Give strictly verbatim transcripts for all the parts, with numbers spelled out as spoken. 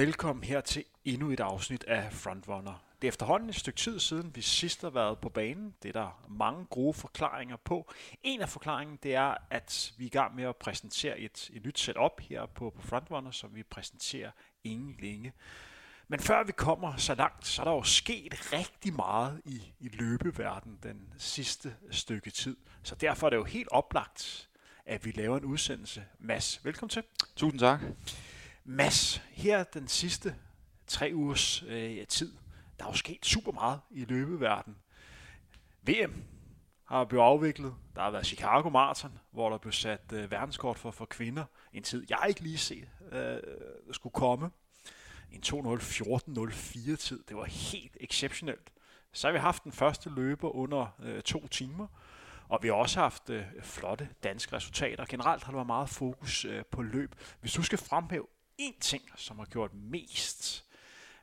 velkommen her til endnu et afsnit af Frontrunner. Det er efterhånden et stykke tid siden, vi sidst har været på banen. Det er der mange gode forklaringer på. En af forklaringen det er, at vi er i gang med at præsentere et, et nyt setup her på, på Frontrunner, som vi præsenterer ingen længe. Men før vi kommer så langt, så er der jo sket rigtig meget i, i løbeverdenen den sidste stykke tid. Så derfor er det jo helt oplagt, at vi laver en udsendelse. Mads, velkommen til. Tusind tak. Mads, her den sidste tre ugers øh, tid, der er jo sket super meget i løbeverdenen. V M har blevet afviklet. Der har været Chicago Marathon, hvor der blev sat øh, verdenskort for, for kvinder. En tid, jeg ikke lige set øh, skulle komme. En to nul fjorten nul fire tid. Det var helt exceptionelt. Så har vi haft den første løber under øh, to timer. Og vi har også haft øh, flotte danske resultater. Generelt har der været meget fokus øh, på løb. Hvis du skal fremhæve en ting, som har gjort mest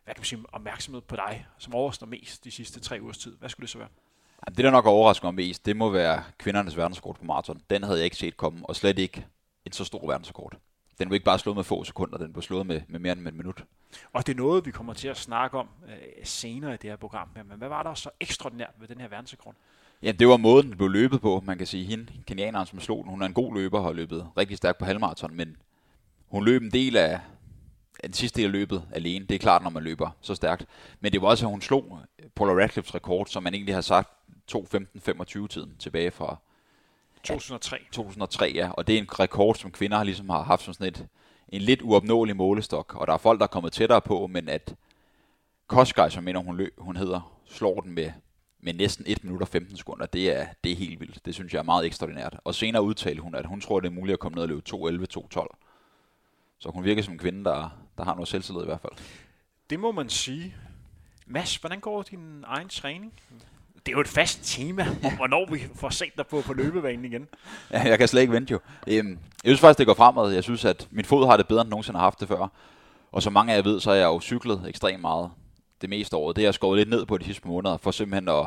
hvad kan man sige, opmærksomhed på dig, som overrasker mest de sidste tre ugers tid, hvad skulle det så være? Det, der nok overrasker mig mest, det må være kvindernes verdenskort på maraton. Den havde jeg ikke set komme, og slet ikke et så stort verdenskort. Den blev ikke bare slået med få sekunder, den blev slået med, med mere end en minut. Og det er noget, vi kommer til at snakke om øh, senere i det her program. Men hvad var der så ekstraordinært ved den her verdenskort? Ja, det var måden, den blev løbet på. Man kan sige, hende, kenianeren, som slog den, hun er en god løber, har løbet rigtig stærkt på halvmaraton, men hun løb en del af den sidste del af løbet alene. Det er klart, når man løber så stærkt. Men det var også, at hun slog Paula Radcliffes rekord, som man egentlig har sagt to femten femogtyve-tiden tilbage fra to tusind og tre. to tusind og tre, ja. Og det er en rekord, som kvinder ligesom har haft som sådan et, en lidt uopnåelig målestok. Og der er folk, der er kommet tættere på, men at Koskaj, som mener, hun, løb, hun hedder, slår den med, med næsten et minut og femten sekunder. Det er, det er helt vildt. Det synes jeg er meget ekstraordinært. Og senere udtalte hun, at hun tror, det er muligt at komme ned og løbe to elleve to tolv. Så hun virker som en kvinde, der, der har noget selvtillid i hvert fald. Det må man sige. Mads, hvordan går din egen træning? Det er jo et fast tema, hvornår vi får set dig på, på løbebanen igen. Ja, jeg kan slet ikke vente jo. Øhm, jeg synes faktisk, det går fremad. Jeg synes, at min fod har det bedre, end nogensinde har haft det før. Og som mange af jer ved, så er jeg jo cyklet ekstremt meget det meste året. Det har jeg skåret lidt ned på de sidste måneder, for simpelthen at,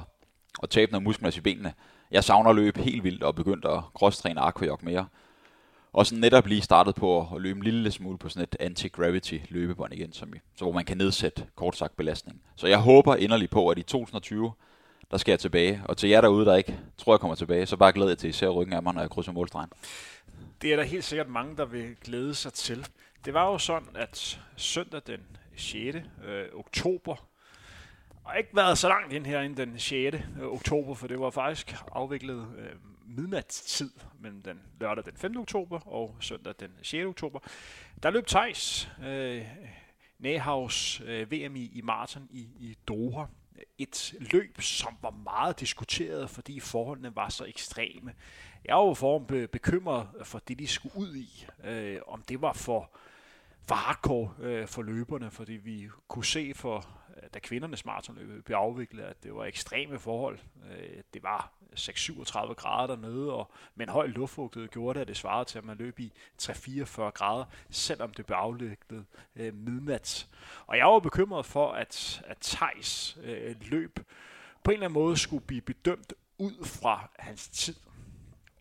at tabe noget muskelmasse i benene. Jeg savner løb helt vildt og begyndt at cross-træne aquajog mere. Og så netop lige startet på at løbe en lille smule på sådan et anti-gravity løbebånd igen, som, så hvor man kan nedsætte kort sagt belastning. Så jeg håber inderligt på, at i to tusind og tyve, der skal jeg tilbage. Og til jer derude, der ikke tror, jeg kommer tilbage, så bare glæder jeg til, at I ser ryggen af mig, når jeg krydser målstregen. Det er der helt sikkert mange, der vil glæde sig til. Det var jo sådan, at søndag den sjette Øh, oktober, og ikke været så langt ind her inden den sjette Øh, oktober, for det var faktisk afviklet øh, midnatstid mellem den lørdag den femte oktober og søndag den sjette oktober. Der løb Thijs øh, Nijhuis øh, V M i, i maraton i, i Doha. Et løb, som var meget diskuteret, fordi forholdene var så ekstreme. Jeg var jo form bekymret for det, de skulle ud i. Øh, om det var for, for hardcore øh, for løberne, fordi vi kunne se, for, da kvindernes maratonløb blev afviklet, at det var ekstreme forhold. Øh, det var seks syvogtredive grader dernede, og med en høj luftfugtighed gjorde det, at det svarede til, at man løb i tre fireogfyrre grader, selvom det blev afviklet øh, midnat. Og jeg var bekymret for, at, at Thijs øh, løb på en eller anden måde skulle blive bedømt ud fra hans tid.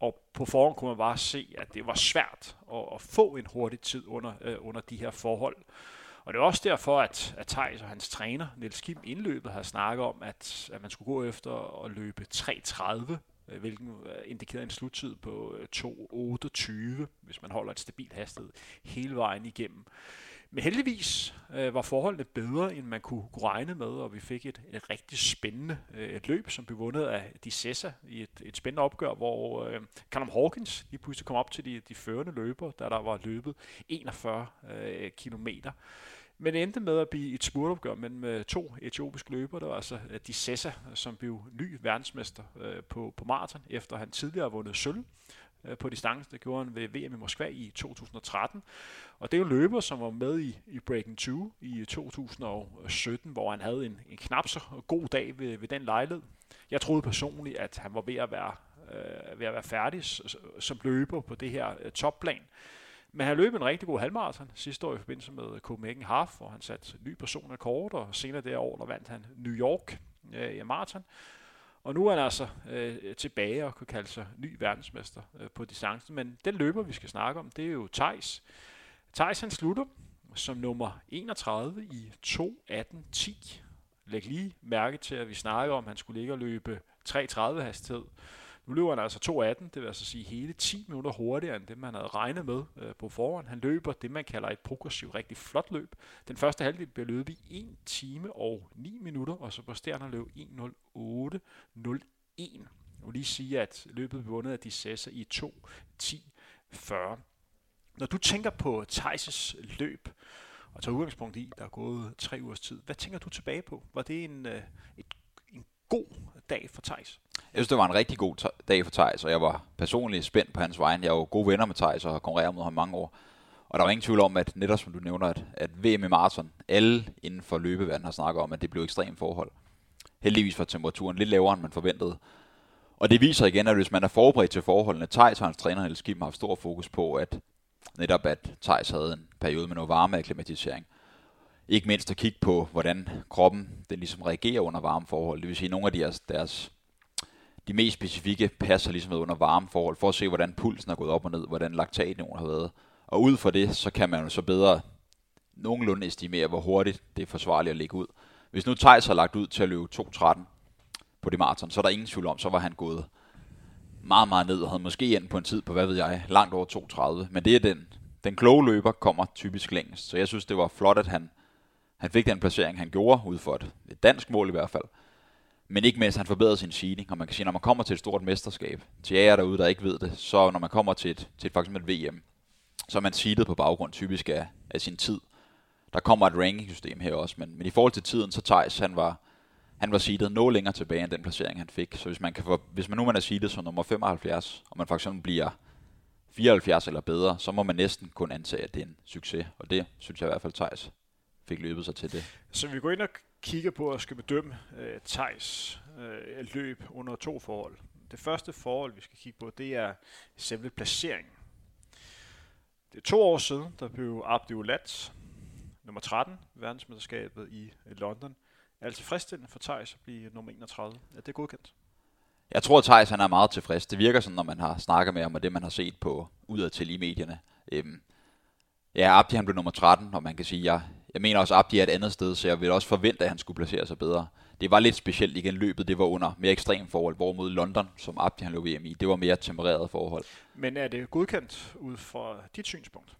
Og på forhånd kunne man bare se, at det var svært at, at få en hurtig tid under, øh, under de her forhold. Og det er også derfor, at, at Thijs og hans træner, Nils Kim, indløbet har snakket om, at, at man skulle gå efter at løbe tre tredive, hvilken indikerer en sluttid på to otteogtyve, hvis man holder et stabilt hastighed hele vejen igennem. Men heldigvis øh, var forholdene bedre, end man kunne regne med, og vi fik et, et rigtig spændende øh, et løb, som blev vundet af Desisa i et, et spændende opgør, hvor øh, Callum Hawkins lige pludselig kom op til de, de førende løbere, da der var løbet enogfyrre kilometer. Men det endte med at blive et spurtopgør mellem to etiopiske løbere. Det var altså Desisa, som blev ny verdensmester øh, på, på maraton, efter han tidligere vundet sølv på distance. Det gjorde han ved V M i Moskva i to tusind og tretten. Og det er jo en løber, som var med i, i Breaking to i to tusind og sytten, hvor han havde en, en knap så god dag ved, ved den lejlighed. Jeg troede personligt, at han var ved at være, øh, ved at være færdig som løber på det her øh, topplan. Men han løb en rigtig god halvmarathon sidste år i forbindelse med Copenhagen Half, hvor han satte ny personrekord, og senere derovre der vandt han New York øh, i marathon. Og nu er han altså øh, tilbage og kan kalde sig ny verdensmester øh, på distancen. Men den løber, vi skal snakke om, det er jo Thijs. Thijs han slutter som nummer enogtredive i to atten ti. Læg lige mærke til, at vi snakker om, at han skulle ligge og løbe tre tredive hastighed. Nu løber han altså to atten, det vil altså sige hele ti minutter hurtigere end det, man havde regnet med øh, på forhånd. Han løber det, man kalder et progressivt, rigtig flot løb. Den første halvdel bliver løbet i en time og ni minutter, og så præsterer han at løbe en nul otte nul en. Jeg vil lige sige, at løbet blev vundet af Desisa i to ti fyrre. Når du tænker på Thijs' løb, og tager udgangspunkt i, der er gået tre ugers tid, hvad tænker du tilbage på? Var det en, øh, et, en god dag for Thijs? Jeg synes, det var en rigtig god dag for Thijs, og jeg var personligt spændt på hans vegne. Jeg er jo gode venner med Thijs og har konkurreret mod ham mange år. Og der var ingen tvivl om, at netop som du nævner, at, at V M i maraton, alle inden for løbeverdenen har snakket om, at det blev ekstreme forhold. Heldigvis var temperaturen lidt lavere, end man forventede. Og det viser igen, at hvis man er forberedt til forholdene, Thijs og hans træner Nils Kim har haft stor fokus på, at netop at Thijs havde en periode med noget varmeakklimatisering. Ikke mindst at kigge på, hvordan kroppen den ligesom reagerer under varme forhold. Det vil sige, at nogle af deres... deres De mest specifikke passer ligesom under varme forhold, for at se, hvordan pulsen er gået op og ned, hvordan laktatniveauet har været. Og ud fra det, så kan man jo så bedre nogenlunde estimere, hvor hurtigt det er forsvarligt at ligge ud. Hvis nu Thijs har lagt ud til at løbe to tretten på det maraton, så er der ingen tvivl om, så var han gået meget, meget ned, og havde måske endt på en tid på, hvad ved jeg, langt over to tredive. Men det er den. Den kloge løber kommer typisk længst, så jeg synes, det var flot, at han, han fik den placering, han gjorde, ud for et, et dansk mål i hvert fald. Men ikke mindst, han forbedrede sin seeding, og man kan sige, når man kommer til et stort mesterskab, til jer derude, der ikke ved det, så når man kommer til et, til et, faktisk et V M, så er man seedet på baggrund typisk af, af sin tid. Der kommer et rankingsystem her også, men, men i forhold til tiden, så Thijs, han var, han var seedet noget længere tilbage end den placering, han fik. Så hvis man, kan for, hvis man nu man er seedet som nummer femoghalvfjerds, og man for eksempel bliver fireoghalvfjerds eller bedre, så må man næsten kun antage, at det er en succes, og det synes jeg i hvert fald, Thijs fik løbet sig til det. Så vi går ind og kigger på at skal bedømme øh, Thijs øh, løb under to forhold. Det første forhold, vi skal kigge på, det er selve placeringen. Det er to år siden, der blev Abdi Ulland nummer tretten verdensmesterskabet i London. Er det tilfredsstillende for Thijs at blive nummer enogtredive? Er det godkendt? Jeg tror, at Thijs han er meget tilfreds. Det virker sådan, når man har snakket med ham og det, man har set på udadtil i medierne. Øhm, ja, Abdi han blev nummer tretten, og man kan sige, at jeg Jeg mener også, at Abdi er et andet sted, så jeg ville også forvente, at han skulle placere sig bedre. Det var lidt specielt igen løbet, det var under mere ekstrem forhold, hvorimod London, som Abdi han løb V M i, det var mere tempererede forhold. Men er det godkendt ud fra dit synspunkt?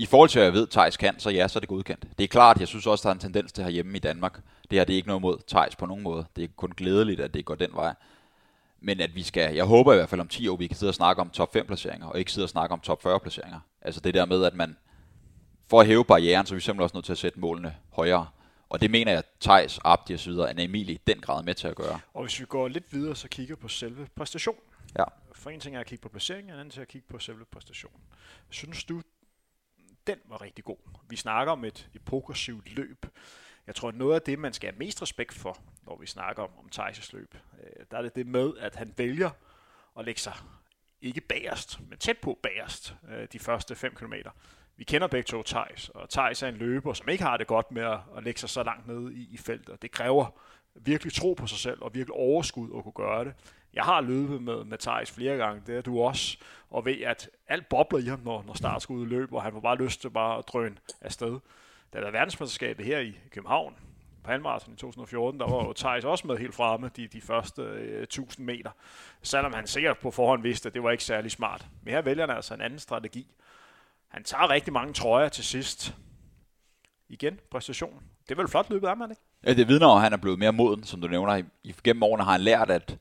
I forhold til, at jeg ved, at Thijs kan, så ja, så er det godkendt. Det er klart, jeg synes også, der er en tendens til herhjemme i Danmark. Det her det er ikke noget mod Thijs på nogen måde. Det er kun glædeligt, at det går den vej. Men at vi skal, jeg håber i hvert fald om ti år, vi kan sidde og snakke om top fem placeringer, og ikke sidde og snakke om top fyrre placeringer. Altså det der med, at man for at hæve barrieren, så er vi simpelthen også nødt til at sætte målene højere. Og det mener jeg, at Thijs, Abdi og så videre, Anna Emilie i den grad med til at gøre. Og hvis vi går lidt videre, så kigger på selve præstationen. Ja. For en ting er at kigge på placeringen, og en anden ting er at kigge på selve præstationen. Synes du, den var rigtig god? Vi snakker om et, et progressivt løb. Jeg tror, noget af det, man skal have mest respekt for, når vi snakker om, om Thijs' løb, der er det det med, at han vælger at lægge sig ikke bagerst, men tæt på bagerst de første fem kilometer. Vi kender begge to Thijs, og Thijs er en løber, som ikke har det godt med at, at lægge sig så langt nede i, i feltet. Det kræver virkelig tro på sig selv og virkelig overskud at kunne gøre det. Jeg har løbet med, med Thijs flere gange, det er du også, og ved at alt bobler i ham, når, når startskuddet løber, og han var bare lyst til bare at drøne afsted. Da der var verdensmesterskabet her i København på halvmarathon i to tusind og fjorten, der var jo Thijs også med helt fremme de, de første øh, tusind meter, selvom han sikkert på forhånd vidste, at det var ikke særlig smart. Men her vælger han altså en anden strategi. Han tager rigtig mange trøjer til sidst. Igen, præstationen. Det er vel flot løbet, er man ikke? Ja, det vidner, at han er blevet mere moden, som du nævner. I, gennem årene har han lært, at,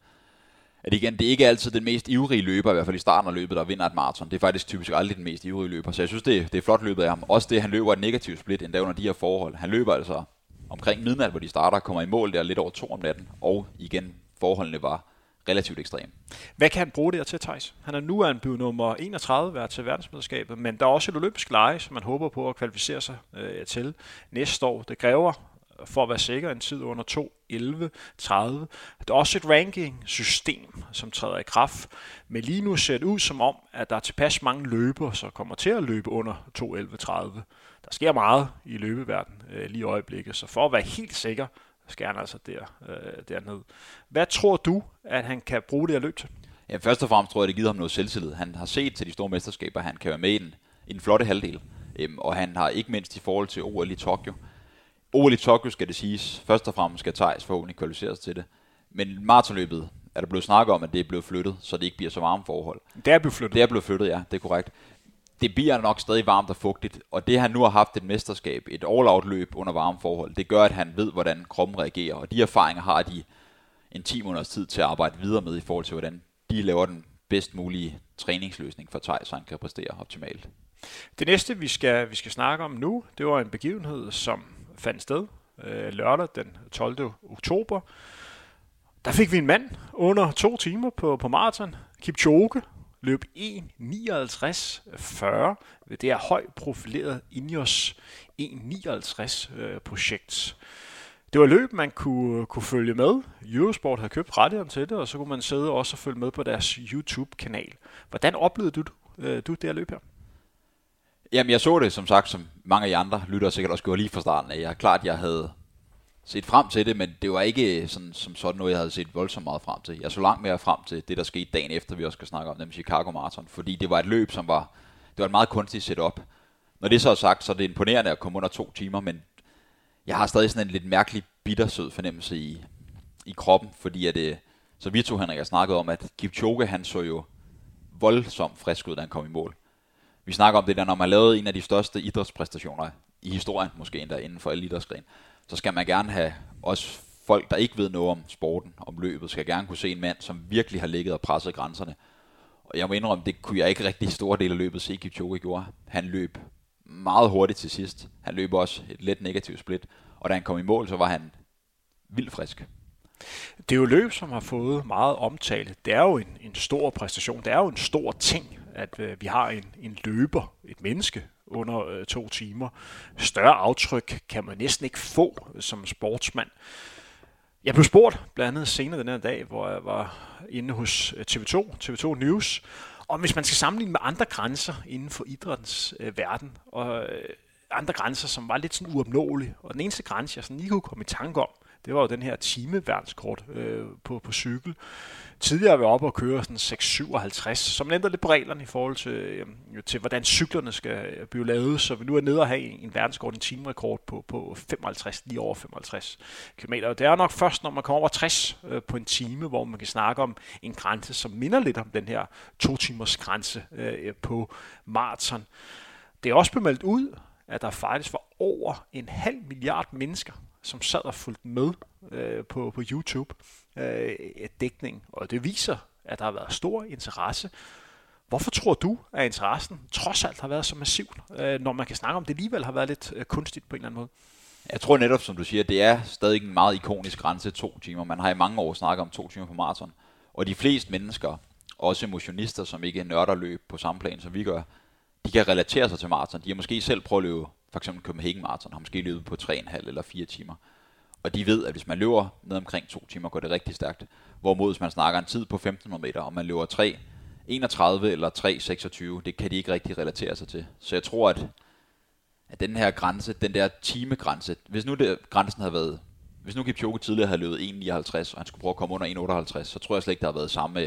at igen, det ikke er altid den mest ivrige løber, i hvert fald i starten af løbet, der vinder et maraton. Det er faktisk typisk aldrig den mest ivrige løber. Så jeg synes, det, det er flot løbet af ham. Også det, han løber et negativt split, endda under de her forhold. Han løber altså omkring midnat, hvor de starter, kommer i mål der lidt over to om natten. Og igen, forholdene var relativt ekstrem. Hvad kan han bruge det til, Thijs? Han er nu anbydet nummer enogtredive til verdensmesterskabet, men der er også et olympisk lege, som man håber på at kvalificere sig øh, til næste år. Det kræver, for at være sikker, en tid under to elleve tredive. Der er også et ranking-system, som træder i kraft, men lige nu ser det ud som om, at der er tilpas mange løbere, så kommer til at løbe under to elleve tredive. Der sker meget i løbeverdenen øh, lige i øjeblikket, så for at være helt sikker, skal han altså der, øh, dernede. Hvad tror du, at han kan bruge det her løb til? Ja, først og fremmest tror jeg, det giver ham noget selvtillid. Han har set til de store mesterskaber, han kan være med i den, i den flotte halvdel. Øhm, og han har ikke mindst i forhold til O L i Tokyo. O L i Tokyo skal det siges. Først og fremmest skal Thijs forhåbentlig kvalificeres til det. Men maratonløbet er der blevet snakket om, at det er blevet flyttet, så det ikke bliver så varme forhold. Det er blevet flyttet. Det er blevet flyttet, ja. Det er korrekt. Det bliver nok stadig varmt og fugtigt, og det han nu har haft et mesterskab, et all-out-løb under varme forhold, det gør, at han ved, hvordan kroppen reagerer, og de erfaringer har de en ti måneders tid til at arbejde videre med i forhold til, hvordan de laver den bedst mulige træningsløsning for Thijs, så han kan præstere optimalt. Det næste, vi skal, vi skal snakke om nu, det var en begivenhed, som fandt sted øh, lørdag den tolvte oktober. Der fik vi en mand under to timer på, på maraton, Kipchoge. Løb en nioghalvtreds fyrre ved det her højt profilerede INEOS en nioghalvtreds-projekt. Det var løb, man kunne, kunne følge med. Eurosport havde købt rettigheden til det, og så kunne man sidde også og følge med på deres YouTube-kanal. Hvordan oplevede du, du det her løb her? Jamen, jeg så det, som sagt, som mange af jer andre lyttere sikkert også gjorde lige fra starten af. Jeg er klart, jeg havde set frem til det, men det var ikke sådan, som sådan noget, jeg havde set voldsomt meget frem til. Jeg så langt mere frem til det, der skete dagen efter, vi også skal snakke om, nemlig Chicago Marathon, fordi det var et løb, som var, det var et meget kunstigt setup. Når det så er sagt, så er det imponerende at komme under to timer, men jeg har stadig sådan en lidt mærkelig bittersød fornemmelse i, i kroppen, fordi at, så vi to, Henrik, har snakket om, at Kipchoge, han så jo voldsomt frisk ud, da han kom i mål. Vi snakker om det der, når man lavede en af de største idrætspræstationer i historien, måske endda inden for alle idrætsgrene, så skal man gerne have, også folk, der ikke ved noget om sporten, om løbet, skal gerne kunne se en mand, som virkelig har ligget og presset grænserne. Og jeg må indrømme, det kunne jeg ikke rigtig i store dele af løbet se Kipchoge gjorde. Han løb meget hurtigt til sidst. Han løb også et let negativt split. Og da han kom i mål, så var han vildt frisk. Det er jo løb, som har fået meget omtale. Det er jo en, en stor præstation. Det er jo en stor ting, at øh, vi har en, en løber, et menneske, under øh, to timer. Større aftryk kan man næsten ikke få som sportsmand. Jeg blev spurgt blandt andet senere den her dag, hvor jeg var inde hos T V to, T V to News, om hvis man skal sammenligne med andre grænser inden for idrættens øh, verden, og øh, andre grænser, som var lidt sådan uopnåelige. Og den eneste grænse, jeg sådan lige kunne komme i tanke om, det var jo den her timeverdenskort øh, på, på cykel. Tidligere var jeg oppe og køre sådan seks syvoghalvtreds, så man ændrer lidt på reglerne i forhold til, øh, til hvordan cyklerne skal blive lavet. Så vi nu er nede og have en verdenskort, en timerekord på, på femoghalvtreds, lige over femoghalvtreds kilometer. Og det er nok først, når man kommer over tres øh, på en time, hvor man kan snakke om en grænse, som minder lidt om den her to timers grænse øh, på maraton. Det er også bemeldt ud, at der faktisk var over en halv milliard mennesker, som sad og fulgte med øh, på, på YouTube øh, dækning, og det viser, at der har været stor interesse. Hvorfor tror du, at interessen trods alt har været så massiv, øh, når man kan snakke om det alligevel har været lidt øh, kunstigt på en eller anden måde? Jeg tror netop, som du siger, det er stadig en meget ikonisk grænse, to timer. Man har i mange år snakket om to timer på maraton, og de fleste mennesker, også emotionister, som ikke nørder løb på samme plan, som vi gør, de kan relatere sig til maraton. De har måske selv prøvet at løbe, for eksempel Copenhagen Marathon, har måske løbet på tre komma fem eller fire timer. Og de ved, at hvis man løber ned omkring to timer, går det rigtig stærkt. Hvorimod hvis man snakker en tid på femten hundrede meter, og man løber tre enogtredive eller tre seksogtyve, det kan de ikke rigtig relatere sig til. Så jeg tror, at, at den her grænse, den der timegrænse, hvis nu det, grænsen havde været, hvis nu Kipchoge tidligere havde løbet en nioghalvtreds, og han skulle prøve at komme under en otteoghalvtreds, så tror jeg slet ikke, der havde været samme,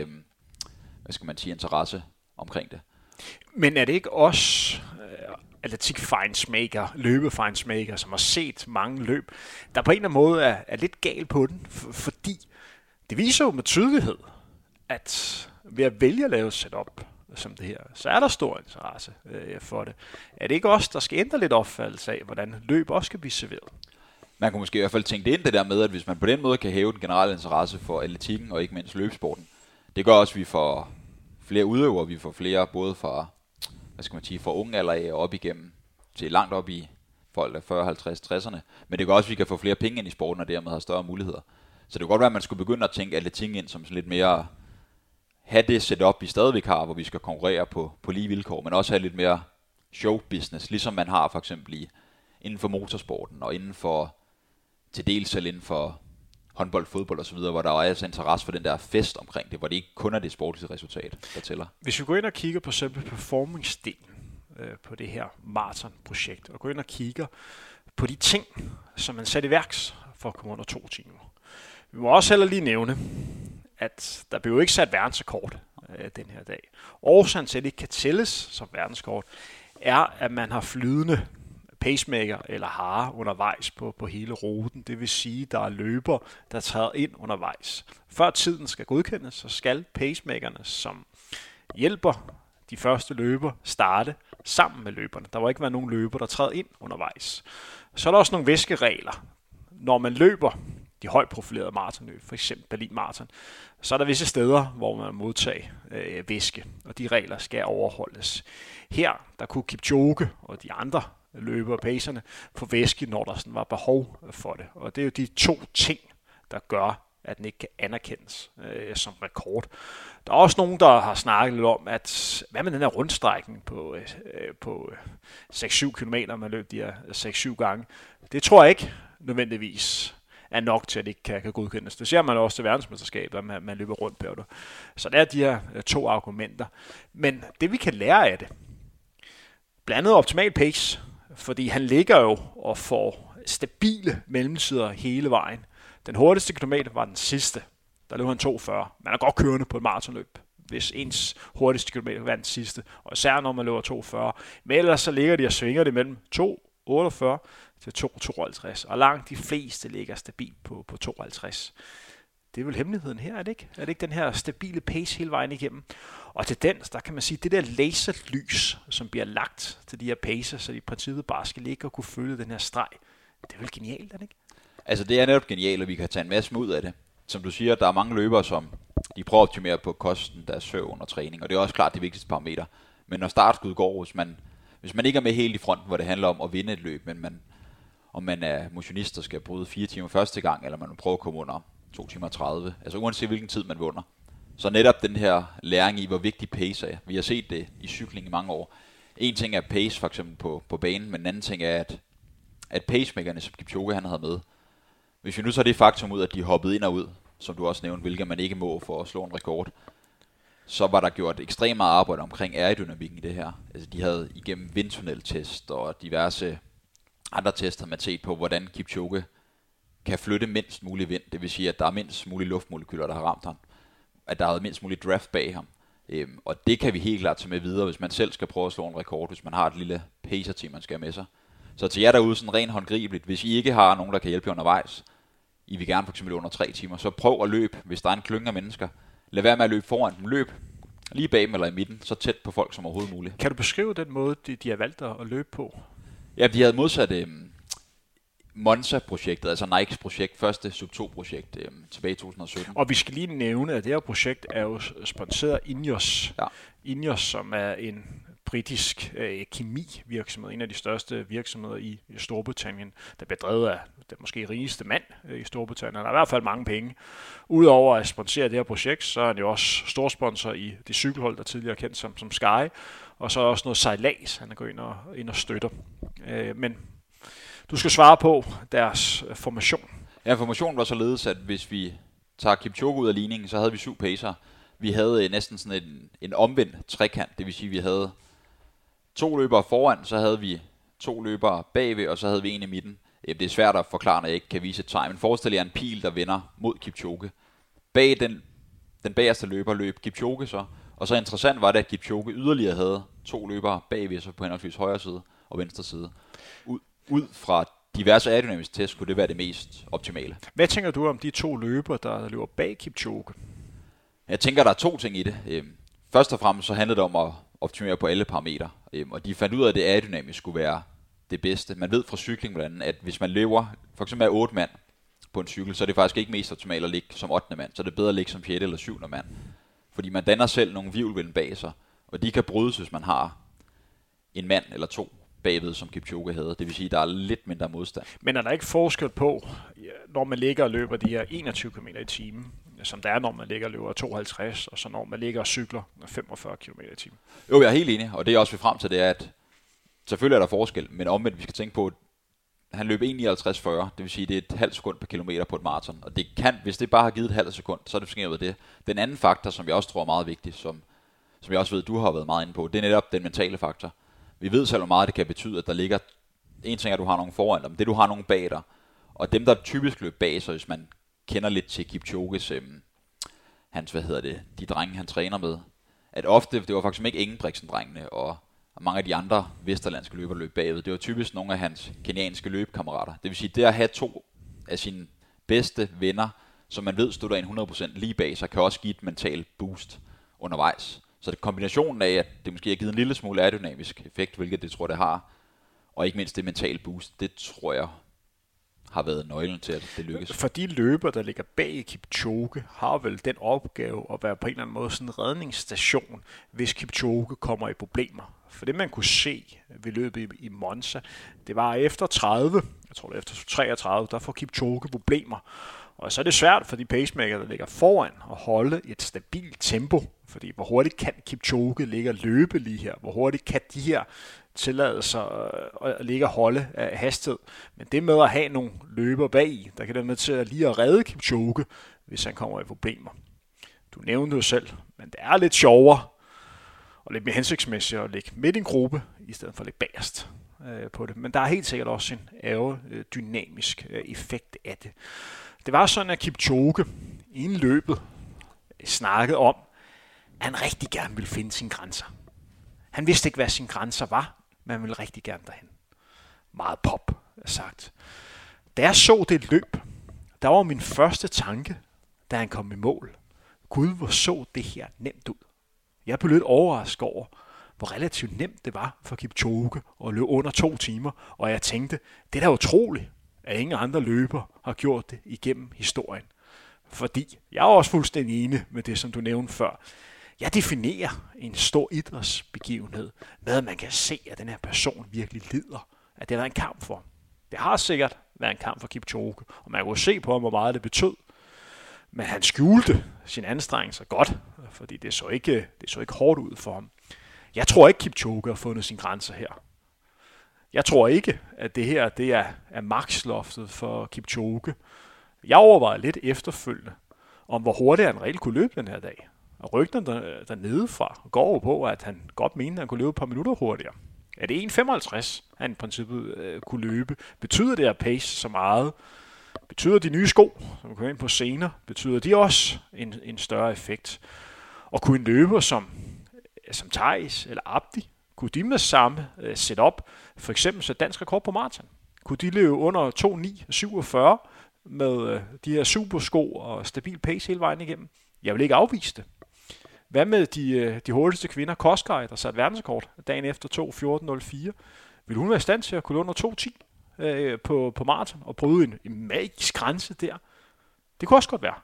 hvad skal man sige, interesse omkring det. Men er det ikke også atletik-fejnsmaker, løbefejnsmaker, som har set mange løb, der på en eller anden måde er, er lidt gal på den, f- fordi det viser jo med tydelighed, at ved at vælge at lave setup som det her, så er der stor interesse øh, for det. Er det ikke også, der skal ændre lidt opfattelse af, hvordan løb også kan blive serveret? Man kunne måske i hvert fald tænke det ind, det der med, at hvis man på den måde kan hæve den generelle interesse for atletikken og ikke mindst løbsporten, det gør også, at vi får flere udøvere, vi får flere både fra hvad skal man sige, fra unge alder af og op igennem til langt op i folk af fyrre, halvtreds, tresserne. Men det kan også, at vi kan få flere penge ind i sporten, og dermed har større muligheder. Så det kan godt være, at man skulle begynde at tænke alle ting ind, som lidt mere have det setup, vi stadigvæk har, hvor vi skal konkurrere på, på lige vilkår, men også have lidt mere showbusiness, ligesom man har for eksempel i, inden for motorsporten, og inden for, til dels selv inden for håndbold, fodbold osv., hvor der er altså interesse for den der fest omkring det, hvor det ikke kun er det sportlige resultat, der tæller. Hvis vi går ind og kigger på selve performance-delen øh, på det her marathon-projekt, og går ind og kigger på de ting, som man satte i værks for at komme under to timer. Vi må også heller lige nævne, at der blev jo ikke sat verdensrekord øh, den her dag. Årsagen til, at det ikke kan tælles som verdenskort, er, at man har flydende pacemaker eller hare undervejs på, på hele ruten. Det vil sige, at der er løber, der træder ind undervejs. Før tiden skal godkendes, så skal pacemakerne, som hjælper de første løber, starte sammen med løberne. Der må ikke være nogen løber, der træder ind undervejs. Så er der også nogle væskeregler. Når man løber de højt profilerede maratonløb, for eksempel Berlin Marathon, så er der visse steder, hvor man modtager øh, væske, og de regler skal overholdes. Her, der kunne Kipchoge og de andre løbere og pacerne få væske, når der sådan var behov for det. Og det er jo de to ting, der gør, at den ikke kan anerkendes øh, som rekord. Der er også nogen, der har snakket lidt om, at hvad med den her rundstrækning på, øh, på seks syv kilometer, man løb de her seks syv gange. Det tror jeg ikke nødvendigvis er nok til, at det ikke kan, kan godkendes. Det ser man også til verdensmesterskabet, at man, man løber rundt på det. Så der er de her øh, to argumenter. Men det vi kan lære af det, blandt andet optimal pace, fordi han ligger jo og får stabile mellemsider hele vejen. Den hurtigste kilometer var den sidste. Der løb han to fyrre. Man er godt kørende på et maratonløb, hvis ens hurtigste kilometer var den sidste. Og især når man løber to fyrre. Men ellers så ligger de og svinger det mellem to otteogfyrre til to tooghalvtreds. Og langt de fleste ligger stabilt på, på to halvtreds. Det er vel hemmeligheden her, er det ikke? Er det ikke den her stabile pace hele vejen igennem? Og til den, der kan man sige, det der laserlys, som bliver lagt til de her pacer, så de i princippet bare skal ligge og kunne følge den her streg. Det er vel genialt, er det ikke? Altså det er netop genialt, og vi kan tage en masse ud af det. Som du siger, der er mange løbere, som de prøver at optimere på kosten, deres søvn og træning, og det er også klart det vigtigste parameter. Men når startskuddet går, hvis man, hvis man ikke er med helt i fronten, hvor det handler om at vinde et løb, men man, om man er motionist og skal bryde fire timer første gang, eller man prøver at komme under to timer tredive, altså uanset hvilken tid man vunder, så netop den her læring i, hvor vigtig pace er. Vi har set det i cykling i mange år. En ting er pace for eksempel på, på banen, men en anden ting er, at, at pacemakerne, som Kipchoge han havde med, hvis vi nu tager det faktum ud, at de hoppede ind og ud, som du også nævnte, hvilket man ikke må for at slå en rekord, så var der gjort ekstremt meget arbejde omkring aerodynamikken i det her. Altså de havde igennem vindtunneltest og diverse andre tester, man set på, hvordan Kipchoge kan flytte mindst mulig vind. Det vil sige, at der er mindst mulige luftmolekyler, der har ramt ham. At der er mindst mulig draft bag ham. Øhm, og det kan vi helt klart tage med videre, hvis man selv skal prøve at slå en rekord, hvis man har et lille pacer-team, man skal have med sig. Så til jer derude, sådan rent håndgribeligt, hvis I ikke har nogen, der kan hjælpe jer undervejs, I vil gerne for eksempel under tre timer, så prøv at løbe, hvis der er en klynge af mennesker. Lad være med at løbe foran dem. Løb lige bag dem eller i midten, så tæt på folk som overhovedet muligt. Kan du beskrive den måde, de, de har valgt at løbe på? Ja, de havde modsat øhm, Monza-projektet, altså Nikes projekt, første sub to projekt øhm, tilbage i to tusind og sytten. Og vi skal lige nævne, at det her projekt er jo sponsoreret af INEOS. Ja. INEOS, som er en britisk øh, kemivirksomhed, en af de største virksomheder i, i Storbritannien, der bliver drevet af den måske rigeste mand øh, i Storbritannien. Der er i hvert fald mange penge. Udover at sponsere det her projekt, så er han jo også storsponsor i det cykelhold, der tidligere er kendt som, som Sky, og så er også noget sejlads, han er gået ind og, ind og støtter. Øh, men du skal svare på deres formation. Ja, formationen var således, at hvis vi tager Kipchoge ud af ligningen, så havde vi syv pacer. Vi havde øh, næsten sådan en, en omvendt trekant, det vil sige, vi havde to løbere foran, så havde vi to løbere bagved, og så havde vi en i midten. Det er svært at forklare, når jeg ikke kan vise et tegn, men forestil jer en pil, der vender mod Kipchoge. Bag den, den bagerste løber løb Kipchoge så, og så interessant var det, at Kipchoge yderligere havde to løbere bagved, så på henholdsvis højre side og venstre side. Ud, ud fra diverse aerodynamiske test kunne det være det mest optimale. Hvad tænker du om de to løbere, der løber bag Kipchoge? Jeg tænker, der er to ting i det. Først og fremmest så handlede det om at optimere på alle parametre, øhm, og de fandt ud af, at det aerodynamisk skulle være det bedste. Man ved fra cykling, hvordan, at hvis man løber, for eksempel er otte mand på en cykel, så er det faktisk ikke mest optimalt at ligge som ottende mand, så er det bedre at ligge som sjette eller syvende mand, fordi man danner selv nogle hvirvelvind bag sig, og de kan brydes, hvis man har en mand eller to bagved, som Kipchoge havde. Det vil sige, at der er lidt mindre modstand. Men er der ikke forskel på, når man ligger og løber de her enogtyve kilometer i timen, som der er, når man ligger og løber tooghalvtreds, og så når man ligger og cykler femogfyrre kilometer i timen? Jo, jeg er helt enig, og det jeg også vil frem til, det er, at selvfølgelig er der forskel, men omvendt, vi skal tænke på, at han løb en nioghalvtreds fyrre, det vil sige, det er et halvt sekund per kilometer på et maraton, og det kan, hvis det bare har givet et halvt sekund, så er det forskelligt det. Den anden faktor, som jeg også tror er meget vigtig, som, som jeg også ved, du har været meget inde på, det er netop den mentale faktor. Vi ved selv, hvor meget det kan betyde, at der ligger, en ting er, at du har nogen foran dig, men det du har nogen bag dig, og dem, der typisk løber bag, så hvis man kender lidt til Kipchoges, øhm, hans, hvad hedder det, de drenge, han træner med, at ofte, det var faktisk ikke Ingebrigtsen-drengene og og mange af de andre vesterlandske løbere løb bagud. Det var typisk nogle af hans kenianske løbekammerater. Det vil sige, det at have to af sine bedste venner, som man ved stod der en hundrede procent lige bag, så kan også give et mentalt boost undervejs. Så det kombinationen af, at det måske har givet en lille smule aerodynamisk effekt, hvilket det tror, det har, og ikke mindst det mentale boost, det tror jeg har været nøglen til, at det lykkes. For de løbere, der ligger bag Kipchoge, har vel den opgave at være på en eller anden måde sådan en redningsstation, hvis Kipchoge kommer i problemer. For det, man kunne se ved løbet i Monza, det var efter tredive, jeg tror det efter treogtredive, der får Kipchoge problemer. Og så er det svært for de pacemaker, der ligger foran, at holde et stabilt tempo. Fordi hvor hurtigt kan Kipchoge ligge og løbe lige her? Hvor hurtigt kan de her tillade sig at ligge og holde af hastighed? Men det med at have nogle løber bagi, der kan det med til at lige at redde Kipchoge, hvis han kommer i problemer. Du nævnte jo selv, men det er lidt sjovere og lidt mere hensigtsmæssigt at ligge midt i en gruppe, i stedet for at ligge bagerst på det. Men der er helt sikkert også en aerodynamisk effekt af det. Det var sådan, at Kipchoge inden løbet snakkede om, at han rigtig gerne ville finde sine grænser. Han vidste ikke, hvad sine grænser var, men han ville rigtig gerne derhen. Meget pop, er sagt. Da jeg så det løb, der var min første tanke, da han kom i mål. Gud, hvor så det her nemt ud. Jeg blev lidt overrasket over, hvor relativt nemt det var for Kipchoge at løbe under to timer, og jeg tænkte, det er da utroligt, at ingen andre løbere har gjort det igennem historien. Fordi jeg er også fuldstændig enig med det, som du nævnte før. Jeg definerer en stor idrætsbegivenhed med, at man kan se, at den her person virkelig lider. At det har været en kamp for ham. Det har sikkert været en kamp for Kipchoge, og man kunne se på ham, hvor meget det betød. Men han skjulte sin anstrengelser godt, fordi det så ikke, det så ikke hårdt ud for ham. Jeg tror ikke, Kipchoge har fundet sine grænser her. Jeg tror ikke, at det her det er, er maksloftet for Kipchoge. Jeg overvejede lidt efterfølgende, om hvor hurtigt han reelt kunne løbe den her dag. Og rygterne der, dernede fra går over på, at han godt mente, at han kunne løbe et par minutter hurtigere. Er det en femoghalvtreds, han i princippet øh, kunne løbe? Betyder det her pace så meget? Betyder de nye sko, som vi kommer ind på senere, betyder de også en, en større effekt? Og kunne en løber som, som Thijs eller Abdi, kunne de med samme øh, setup for eksempel sætte dansk rekord på maraton? Kunne de løbe under to ni syvogfyrre med øh, de her supersko og stabil pace hele vejen igennem? Jeg vil ikke afvise det. Hvad med de, øh, de hurtigste kvinder, Koskaj, der satte verdensrekord dagen efter to fjorten nul fire? Vil hun være i stand til at kunne løbe under to ti øh, på, på maraton og bryde en, en magisk grænse der? Det kunne også godt være.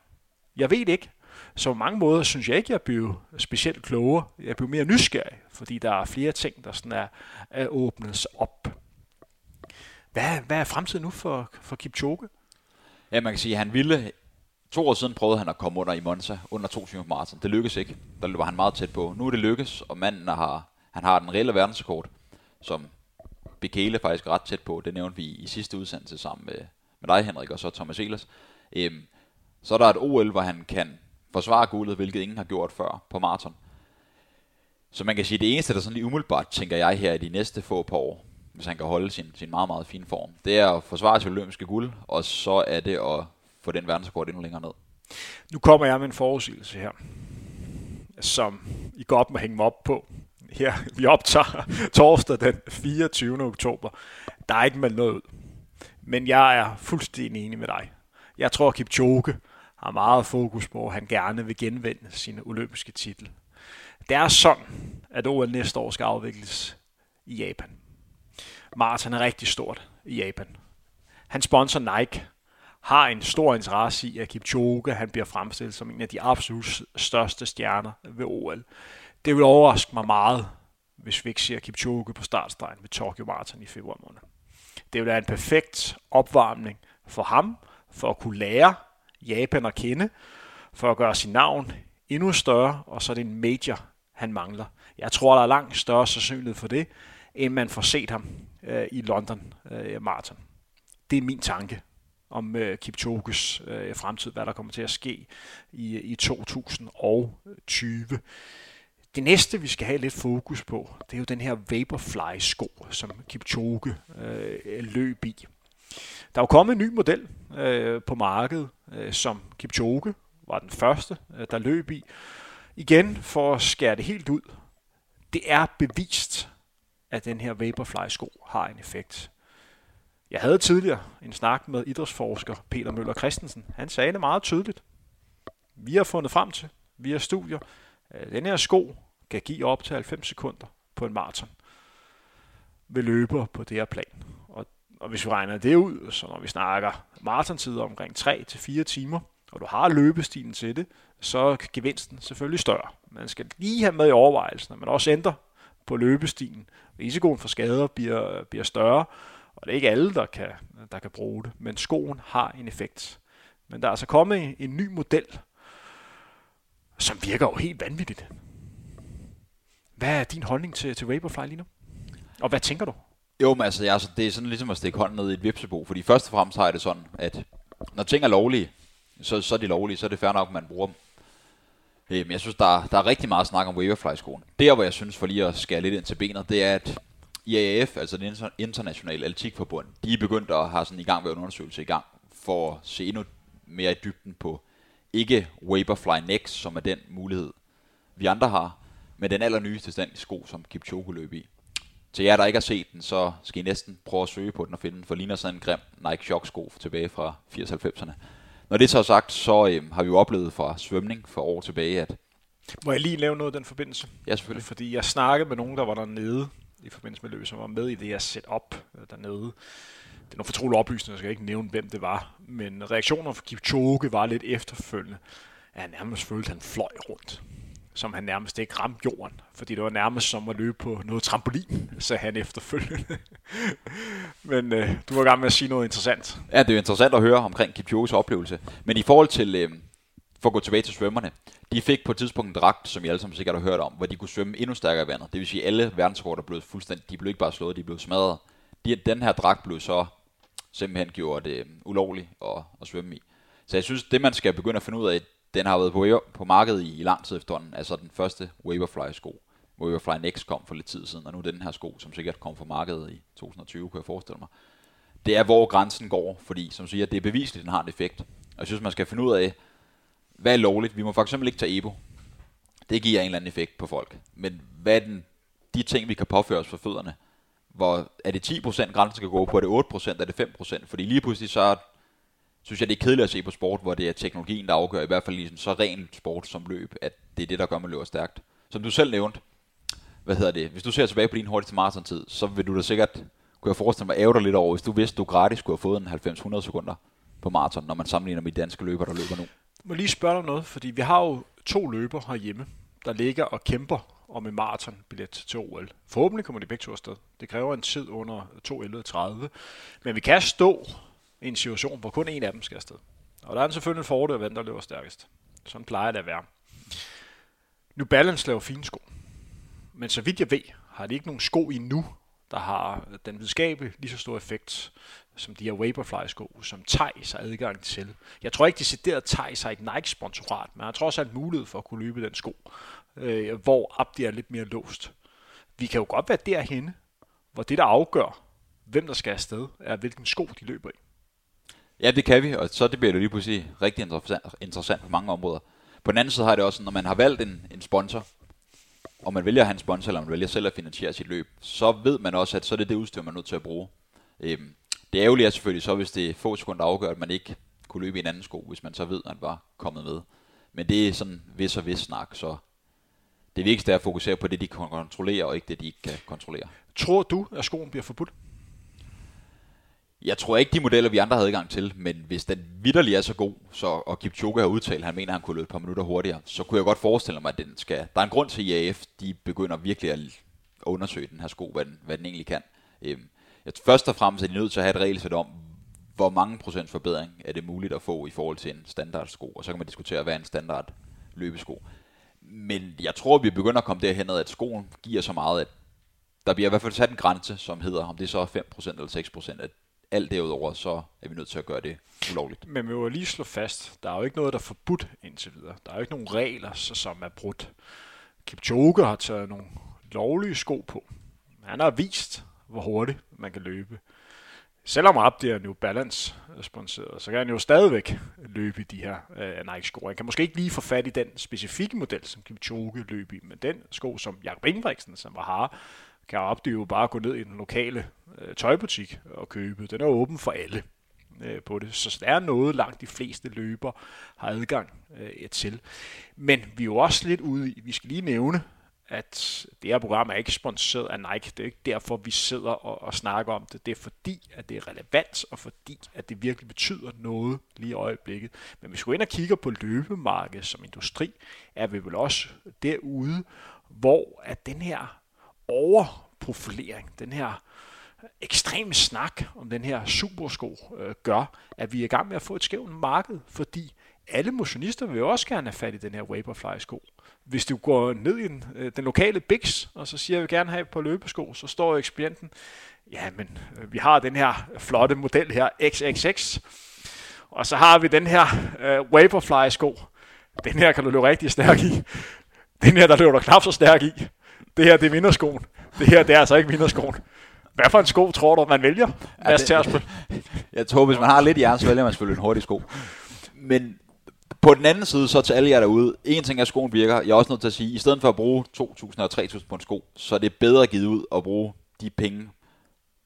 Jeg ved ikke. Så på mange måder synes jeg ikke, jeg bliver specielt klogere. Jeg bliver mere nysgerrig, fordi der er flere ting, der sådan er, er åbnes op. Hvad, hvad er fremtiden nu for, for Kipchoge? Ja, man kan sige, at han ville... To år siden prøvede han at komme under i Monza, under to timer på maraton. Det lykkedes ikke. Der var han meget tæt på. Nu er det lykkes, og manden har, han har den reelle verdensrekord, som Bekele faktisk er ret tæt på. Det nævnte vi i sidste udsendelse sammen med, med dig, Henrik, og så Thomas Ehlers. Øhm, så er der et O L, hvor han kan forsvare guldet, hvilket ingen har gjort før på maraton. Så man kan sige, at det eneste, der sådan lige umiddelbart, tænker jeg her i de næste få par år, hvis han kan holde sin, sin meget, meget fine form, det er at forsvare sit olympiske guld, og så er det at få den verdensrekord endnu længere ned. Nu kommer jeg med en forudsigelse her, som I godt må hænge mig op på. Her, vi optager torsdag den fireogtyvende oktober. Der er ikke meldt noget ud. Men jeg er fuldstændig enig med dig. Jeg tror, Kipchoge har meget fokus på, at han gerne vil genvinde sine olympiske titel. Det er sådan, at O L næste år skal afvikles i Japan. Maraton er rigtig stort i Japan. Han sponsor Nike, har en stor interesse i, at Kipchoge han bliver fremstillet som en af de absolut største stjerner ved O L. Det vil overraske mig meget, hvis vi ikke ser Kipchoge på startstregen ved Tokyo Marathon i februar måned. Det vil være en perfekt opvarmning for ham, for at kunne lære Japan at kende, for at gøre sin navn endnu større, og så er det en major, han mangler. Jeg tror, der er langt større sandsynlighed for det, end man får set ham øh, i London øh, Marathon. Det er min tanke om øh, Kipchoges øh, fremtid, hvad der kommer til at ske i, i to tusind og tyve. Det næste, vi skal have lidt fokus på, det er jo den her Vaporfly-sko, som Kipchoge øh, løb i. Der er jo kommet en ny model øh, på markedet, øh, som Kipchoge var den første, øh, der løb i. Igen, for at skære det helt ud, det er bevist, at den her Vaporfly-sko har en effekt. Jeg havde tidligere en snak med idrætsforsker Peter Møller Christensen. Han sagde det meget tydeligt. Vi har fundet frem til, via studier, at den her sko kan give op til halvfems sekunder på en maraton ved løber på det her plan. Og, og hvis vi regner det ud, så når vi snakker maratontider omkring tre til fire timer, og du har løbestilen til det, så er gevinsten selvfølgelig større. Man skal lige have med i overvejelsen, at man også ændrer på løbestilen. Risikoen for skader bliver, bliver større, og det er ikke alle, der kan, der kan bruge det, men skoen har en effekt. Men der er altså kommet en, en ny model, som virker jo helt vanvittigt. Hvad er din holdning til, til Vaporfly lige nu? Og hvad tænker du? Jo, men altså, jeg, det er sådan ligesom at stikke hånden ned i et vipsebo, fordi først og fremmest har jeg det sådan, at når ting er lovlige, så, så er de lovlige, så er det fair nok, at man bruger dem. Men jeg synes, der er, der er rigtig meget snak om Vaporfly-skoen. Der, hvor jeg synes, for lige at skære lidt ind til benet, det er, at I A A F, altså det internationale atletikforbund, de er begyndt at have sådan i gang ved en undersøgelse i gang, for at se endnu mere i dybden på ikke Vaporfly Next, som er den mulighed, vi andre har, men den allernyeste stand i sko, som Kipchoge løb i. Til jer, der ikke har set den, så skal I næsten prøve at søge på den og finde den, for ligner sådan en grim Nike Shock-sko tilbage fra firserne og halvfemserne. Når det så er sagt, så øhm, har vi jo oplevet fra svømning for år tilbage, at... Må jeg lige lave noget af den forbindelse? Ja, selvfølgelig. Fordi jeg snakkede med nogen, der var dernede, i forbindelse med løbet, som var med i det her setup dernede. Det er nogle fortrolige oplysninger, jeg skal ikke nævne, hvem det var, men reaktionen fra Kipchoge var lidt efterfølgende, at han nærmest følte, at han fløj rundt, som han nærmest ikke ramte jorden, fordi det var nærmest som at løbe på noget trampolin, sagde han efterfølgende. Men øh, du var i gang med at sige noget interessant. Ja, det er jo interessant at høre omkring Kipchoges oplevelse, men i forhold til, øh, for at gå tilbage til svømmerne, de fik på et tidspunkt en dragt, som I alle sammen sikkert har hørt om, hvor de kunne svømme endnu stærkere i vandet. Det vil sige, at alle verdensrekorder blev fuldstændig, de blev ikke bare slået, de blev smadret. De, den her dragt blev så simpelthen gjort øh, ulovlig at, at svømme i. Så jeg synes, det man skal begynde at finde ud af, den har været på, på markedet i, i lang tid efterhånden, altså den første Vaporfly-sko. Vaporfly Next kom for lidt tid siden, og nu den her sko, som sikkert kom fra markedet i tyve tyve, kunne jeg forestille mig. Det er, hvor grænsen går, fordi som siger, det er bevisligt, den har en effekt. Og jeg synes, man skal finde ud af, hvad er lovligt? Vi må for eksempel ikke tage E B O. Det giver en eller anden effekt på folk. Men hvad er den, de ting, vi kan påføre os for fødderne? Hvor er det ti procent grænsen skal gå på? Er det otte procent? Er det fem procent? Fordi lige pludselig så synes jeg, det er kedeligt at se på sport, hvor det er teknologien, der afgør, i hvert fald ligesom så ren sport som løb, at det er det, der gør, man løber stærkt. Som du selv nævnte, hvad hedder det? Hvis du ser tilbage på din hurtigste maratontid, så vil du da sikkert, kunne jeg forestille mig, æve dig lidt over, hvis du vidste, du gratis kunne have fået en halvfems til hundrede sekunder på maraton, når man sammenligner med de danske løbere, der løber nu. Jeg må lige spørge om noget, fordi vi har jo to løbere herhjemme, der ligger og kæmper om en maratonbillet til O L. Forhåbentlig kommer de begge to afsted. Det kræver en tid under to elleve tredive. Men vi kan stå i en situation, hvor kun en af dem skal afsted. Og der er selvfølgelig en fordel at vente, der løber stærkest. Sådan plejer det at være. New Balance laver fine sko. Men så vidt jeg ved, har de ikke nogen sko endnu, der har den videnskabelige lige så stor effekt, som de her Vaporfly-sko, som Thijs har adgang til. Jeg tror ikke, decideret Thijs har et Nike-sponsorat, men han har trods alt mulighed for at kunne løbe den sko, øh, hvor Abdi er lidt mere låst. Vi kan jo godt være derhenne, hvor det, der afgør, hvem der skal afsted, er hvilken sko de løber i. Ja, det kan vi, og så det bliver det lige pludselig rigtig interessant, interessant på mange områder. På den anden side har det også, når man har valgt en, en sponsor, og man vælger at have en sponsor, eller man vælger selv at finansiere sit løb, så ved man også, at så er det det udstyr, man er nødt til at bruge. Øhm, det ærgerlige er selvfølgelig så, hvis det er få sekunder afgør, at man ikke kunne løbe i en anden sko, hvis man så ved, at man var kommet med. Men det er sådan vis og vis snak, så det vigtigste er at fokusere på det, de kan kontrollere, og ikke det, de ikke kan kontrollere. Tror du, at skoen bliver forbudt? Jeg tror ikke, de modeller, vi andre havde adgang til, men hvis den vitterlig er så god, så, og Kipchoge har udtalt, han mener, han kunne løbe et par minutter hurtigere, så kunne jeg godt forestille mig, at den skal... Der er en grund til, at I A F de begynder virkelig at undersøge den her sko, hvad den, hvad den egentlig kan. Øhm, først og fremmest er de nødt til at have et regelsæt om, hvor mange procent forbedring er det muligt at få i forhold til en standardsko, og så kan man diskutere, hvad er en standard løbesko. Men jeg tror, vi begynder at komme derhen, at skoen giver så meget, at der bliver i hvert fald sat en grænse, som hedder, om det så er fem procent eller seks procent, at alt derudover, så er vi nødt til at gøre det ulovligt. Men vi må lige slå fast, der er jo ikke noget, der er forbudt indtil videre. Der er jo ikke nogen regler, som er brudt. Kipchoge har taget nogle lovlige sko på. Han har vist, hvor hurtigt man kan løbe. Selvom Abdi er New Balance sponsoreret, så kan han jo stadigvæk løbe i de her øh, Nike-sko. Han kan måske ikke lige få fat i den specifikke model, som Kipchoge løb i, men den sko, som Jakob Ingebrigtsen, som var har, kan Abdi jo bare gå ned i den lokale øh, tøjbutik og købe. Den er åben for alle øh, på det. Så der er noget, langt de fleste løber har adgang øh, til. Men vi er jo også lidt ude i, vi skal lige nævne, at det her program er ikke sponsoreret af Nike. Det er ikke derfor, vi sidder og, og snakker om det. Det er fordi, at det er relevant, og fordi, at det virkelig betyder noget lige i øjeblikket. Men hvis vi går ind og kigger på løbemarkedet som industri, er vi vel også derude, hvor at den her overprofilering, den her ekstrem snak om den her supersko, øh, gør, at vi er i gang med at få et skævt marked, fordi alle motionister vil jo også gerne have fat i den her Vaporfly-sko. Hvis du går ned i den, den lokale Bix, og så siger, jeg vil gerne have et par løbesko, så står ekspedienten, ja, men vi har den her flotte model her, X X X, og så har vi den her øh, Vaporfly-sko. Den her kan du løbe rigtig stærk i. Den her, der løber du knap så stærk i. Det her, det er vinderskoen. Det her, det er altså ikke vinderskoen. Hvad for en sko tror du, man vælger? Ja, det, jeg, jeg tror, hvis man har lidt hjerne, så vælger man selvfølgelig en hurtig sko. Men på den anden side, så til alle jer derude, en ting er, at skoen virker. Jeg er også nødt til at sige, at i stedet for at bruge to tusind og tre tusind på en sko, så er det bedre givet ud at bruge de penge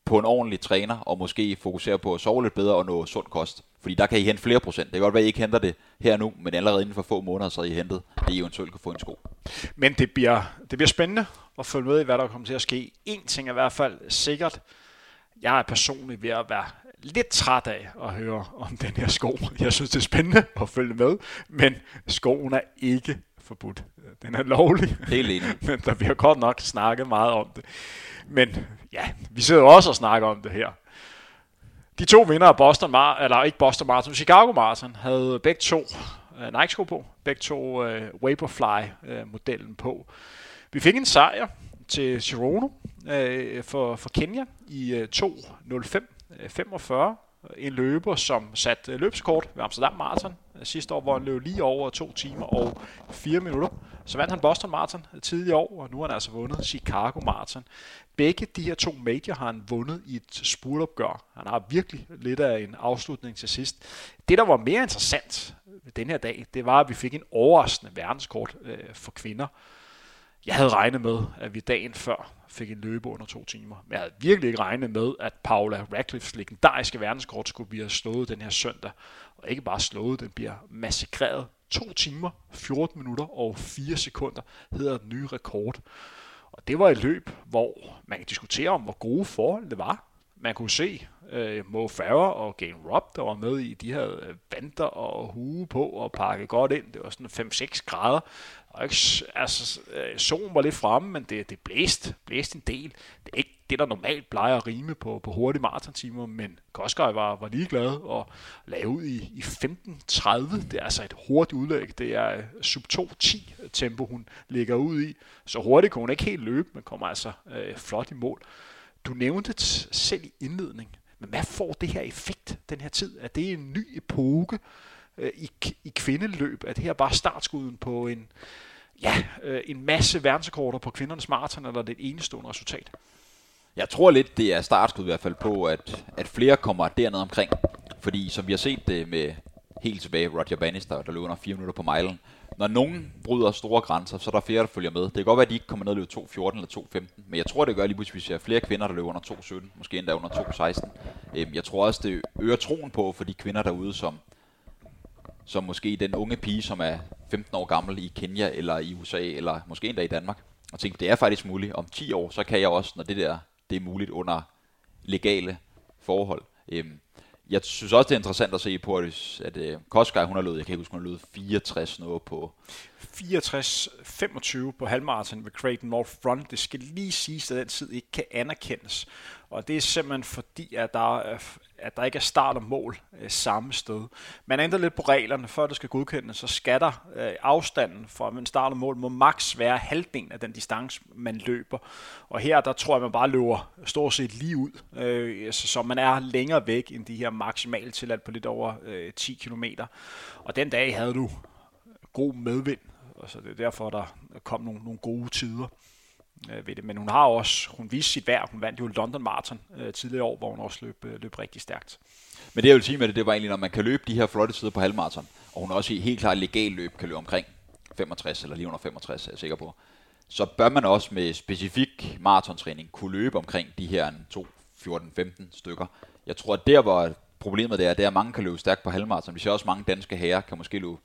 på en ordentlig træner, og måske fokusere på at sove lidt bedre og nå sund kost. Fordi der kan I hente flere procent. Det kan godt være, I ikke henter det her nu, men allerede inden for få måneder, så er I hentet, at I eventuelt kan få en sko. Men det bliver, det bliver spændende at følge med i, hvad der kommer til at ske. En ting er i hvert fald sikkert. Jeg er personligt ved at være lidt træt af at høre om den her sko. Jeg synes, det er spændende at følge med, men skoen er ikke forbudt. Den er lovlig. Helt enig. Men der bliver godt nok snakket meget om det. Men ja, vi sidder også og snakker om det her. De to vinder af Boston Mar- eller ikke Boston Marathon, Chicago Marathon, havde begge to uh, Nike-sko på, begge to uh, Vaporfly-modellen uh, på. Vi fik en sejr til Chirono uh, for, for Kenya i uh, to nul fem femogfyrre. En løber, som satte løbskort ved Amsterdam Marathon sidste år, hvor han løb lige over to timer og fire minutter. Så vandt han Boston Marathon tidligere år, og nu har han altså vundet Chicago Marathon. Begge de her to major har han vundet i et spurtopgør. Han har virkelig lidt af en afslutning til sidst. Det, der var mere interessant ved den her dag, det var, at vi fik en overraskende verdenskort for kvinder. Jeg havde regnet med, at vi dagen før fik en løbe under to timer. Men jeg havde virkelig ikke regnet med, at Paula Radcliffes legendariske verdenskort skulle blive slået den her søndag. Og ikke bare slået, den bliver massakreret. To timer, fjorten minutter og fire sekunder hedder den nye rekord. Og det var et løb, hvor man kan diskutere om, hvor gode forhold det var. Man kunne se uh, Mo Farah og Gain Robb, der var med i, de havde vanter og hue på og pakket godt ind. Det var sådan fem seks grader. Og ikke, altså, solen var lidt fremme, men det, det blæste, blæste en del. Det er ikke det, der normalt plejer at rime på, på hurtige maratontimer, men Koskaj var, var ligeglad og lagde ud i, i femten tredive. Det er altså et hurtigt udlæg. Det er sub to ti tempo, hun ligger ud i. Så hurtigt kunne hun ikke helt løbe, men kommer altså øh, flot i mål. Du nævnte det selv i indledning, men hvad får det her effekt, den her tid? Er det en ny epoke øh, i, i kvindeløb? Er det her bare startskuden på en, ja, øh, en masse verdensrekorder på kvindernes maraton, eller det enestående resultat? Jeg tror lidt, det er startskud i hvert fald på, at, at flere kommer dernede omkring. Fordi som vi har set det med helt tilbage Roger Bannister, der løb under fire minutter på mejlen. Når nogen bryder store grænser, så er der flere, der følger med. Det kan godt være, at de ikke kommer ned og løber to fjorten eller to femten, men jeg tror, det gør lige pludselig, hvis vi ser flere kvinder, der løber under to sytten, måske endda under to seksten. Jeg tror også, det øger troen på for de kvinder derude, som, som måske den unge pige, som er femten år gammel i Kenya eller i U S A, eller måske endda i Danmark, og tænker, det er faktisk muligt. Om ti år, så kan jeg også, når det der det er muligt under legale forhold. Jeg synes også, det er interessant at se på, at, at uh, Koskaj, hun har løbet, jeg kan ikke huske, hun har løbet fireogtres noget på... fireogtres femogtyve på halvmarathon ved Creighton North Front. Det skal lige siges, at den tid ikke kan anerkendes. Og det er simpelthen fordi, at der, at der ikke er start og mål øh, samme sted. Man ændrer lidt på reglerne, før det skal godkendes, så skal der øh, afstanden fra en start og mål må maks være halvdelen af den distance, man løber. Og her, der tror jeg, man bare løber stort set lige ud, øh, så, så man er længere væk end de her maksimalt tilladt på lidt over øh, ti kilometer. Og den dag havde du god medvind, og så det er derfor, der kom nogle, nogle gode tider øh, ved det. Men hun har også, hun viste sit værd, hun vandt jo London Marathon øh, tidligere år, hvor hun også løb, øh, løb rigtig stærkt. Men det jeg vil sige med det, det var egentlig, når man kan løbe de her flotte tider på halvmarathon, og hun også i helt klart legal løb kan løbe omkring femogtres eller lige under femogtres, er jeg sikker på, så bør man også med specifik maratontræning kunne løbe omkring de her to, fjorten, femten stykker. Jeg tror, at der, hvor problemet det er, det er, at mange kan løbe stærkt på halvmaraton. Vi ser også mange danske herrer kan måske løbe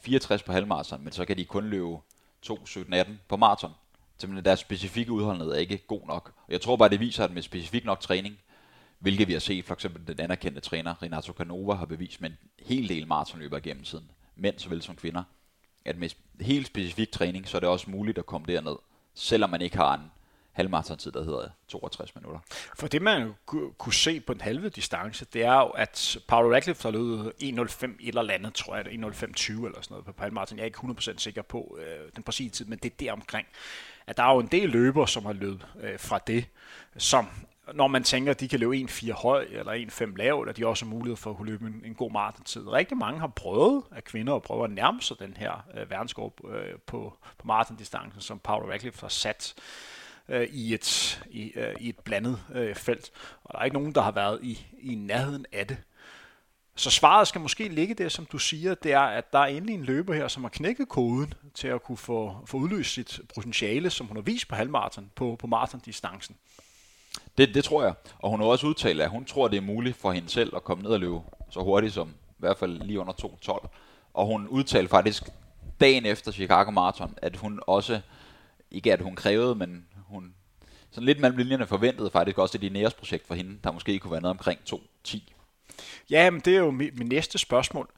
fireogtres på halvmaraton, men så kan de kun løbe to, sytten, atten på maraton. Simpelthen deres specifikke udholdenhed er ikke god nok. Og jeg tror bare, det viser, at med specifik nok træning, hvilket vi har set, for eksempel den anerkendte træner Renato Canova har bevist med en hel del maratonløbere gennem tiden, mænd såvel som kvinder, at med helt specifik træning, så er det også muligt at komme derned, selvom man ikke har en halvmarathon-tid, der hedder toogtres minutter. For det, man kunne se på den halve distance, det er jo, at Paula Radcliffe har løbet en nul fem eller andet, tror jeg, en nul fem tyve eller sådan noget på halvmarathon. Jeg er ikke hundrede procent sikker på øh, den præcise tid, men det er deromkring. At der er jo en del løbere, som har løbet øh, fra det, som når man tænker, at de kan løbe en fire høj eller en fem lav, eller de også har mulighed for at kunne løbe en, en god maratontid. Rigtig mange har prøvet af kvinder og prøver at nærme sig den her øh, verdenskår øh, på, på maratondistancen, som Paula Radcliffe har sat øh, i, et, i, øh, i et blandet øh, felt. Og der er ikke nogen, der har været i, i nærheden af det. Så svaret skal måske ligge der, som du siger, det er, at der er endelig en løber her, som har knækket koden til at kunne få, få udløst sit potentiale, som hun har vist på halvmaraton, på, på maratondistancen. Det, det tror jeg, og hun har også udtalt, at hun tror, det er muligt for hende selv at komme ned og løbe så hurtigt som, i hvert fald lige under to tolv. Og hun udtalte faktisk dagen efter Chicago Marathon, at hun også, ikke at hun krævede, men hun sådan lidt mellem linjerne forventede faktisk også et INEOS projekt for hende, der måske kunne være nede omkring to ti. Ja, men det er jo mit, mit næste spørgsmål.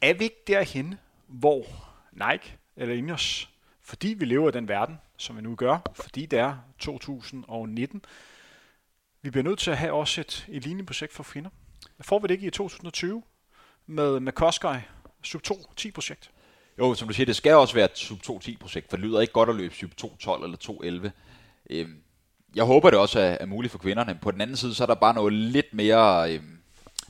Er vi ikke derhenne, hvor Nike eller INEOS, fordi vi lever i den verden, som vi nu gør, fordi det er to tusind nitten, vi bliver nødt til at have også et, et lignende projekt for kvinder. Får vi det ikke i to tusind tyve med, med Koskaj sub to ti projekt? Jo, som du siger, det skal også være et sub to ti projekt, for det lyder ikke godt at løbe sub to tolv eller to elleve. Jeg håber, det også er, er muligt for kvinderne. På den anden side, så er der bare noget lidt mere, der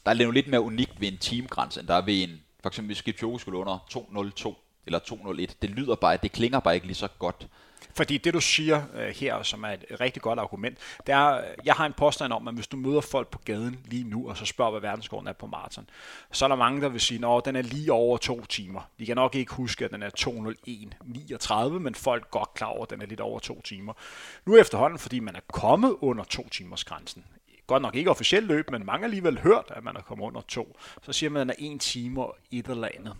er noget lidt mere unikt ved en teamgrænse, end der er ved en, for eksempel hvis Kipchoge skulle under to nul to eller to nul et. Det lyder bare, det klinger bare ikke lige så godt. Fordi det, du siger øh, her, som er et rigtig godt argument, det er, jeg har en påstand om, at hvis du møder folk på gaden lige nu, og så spørger, hvad verdensrekorden er på maraton, så er der mange, der vil sige, at den er lige over to timer. De kan nok ikke huske, at den er to nul en niogtredive, men folk er godt klar over, at den er lidt over to timer. Nu efterhånden, fordi man er kommet under to timers grænsen. Godt nok ikke officielt løb, men mange har alligevel hørt, at man er kommet under to. Så siger man, at den er en time og et eller andet.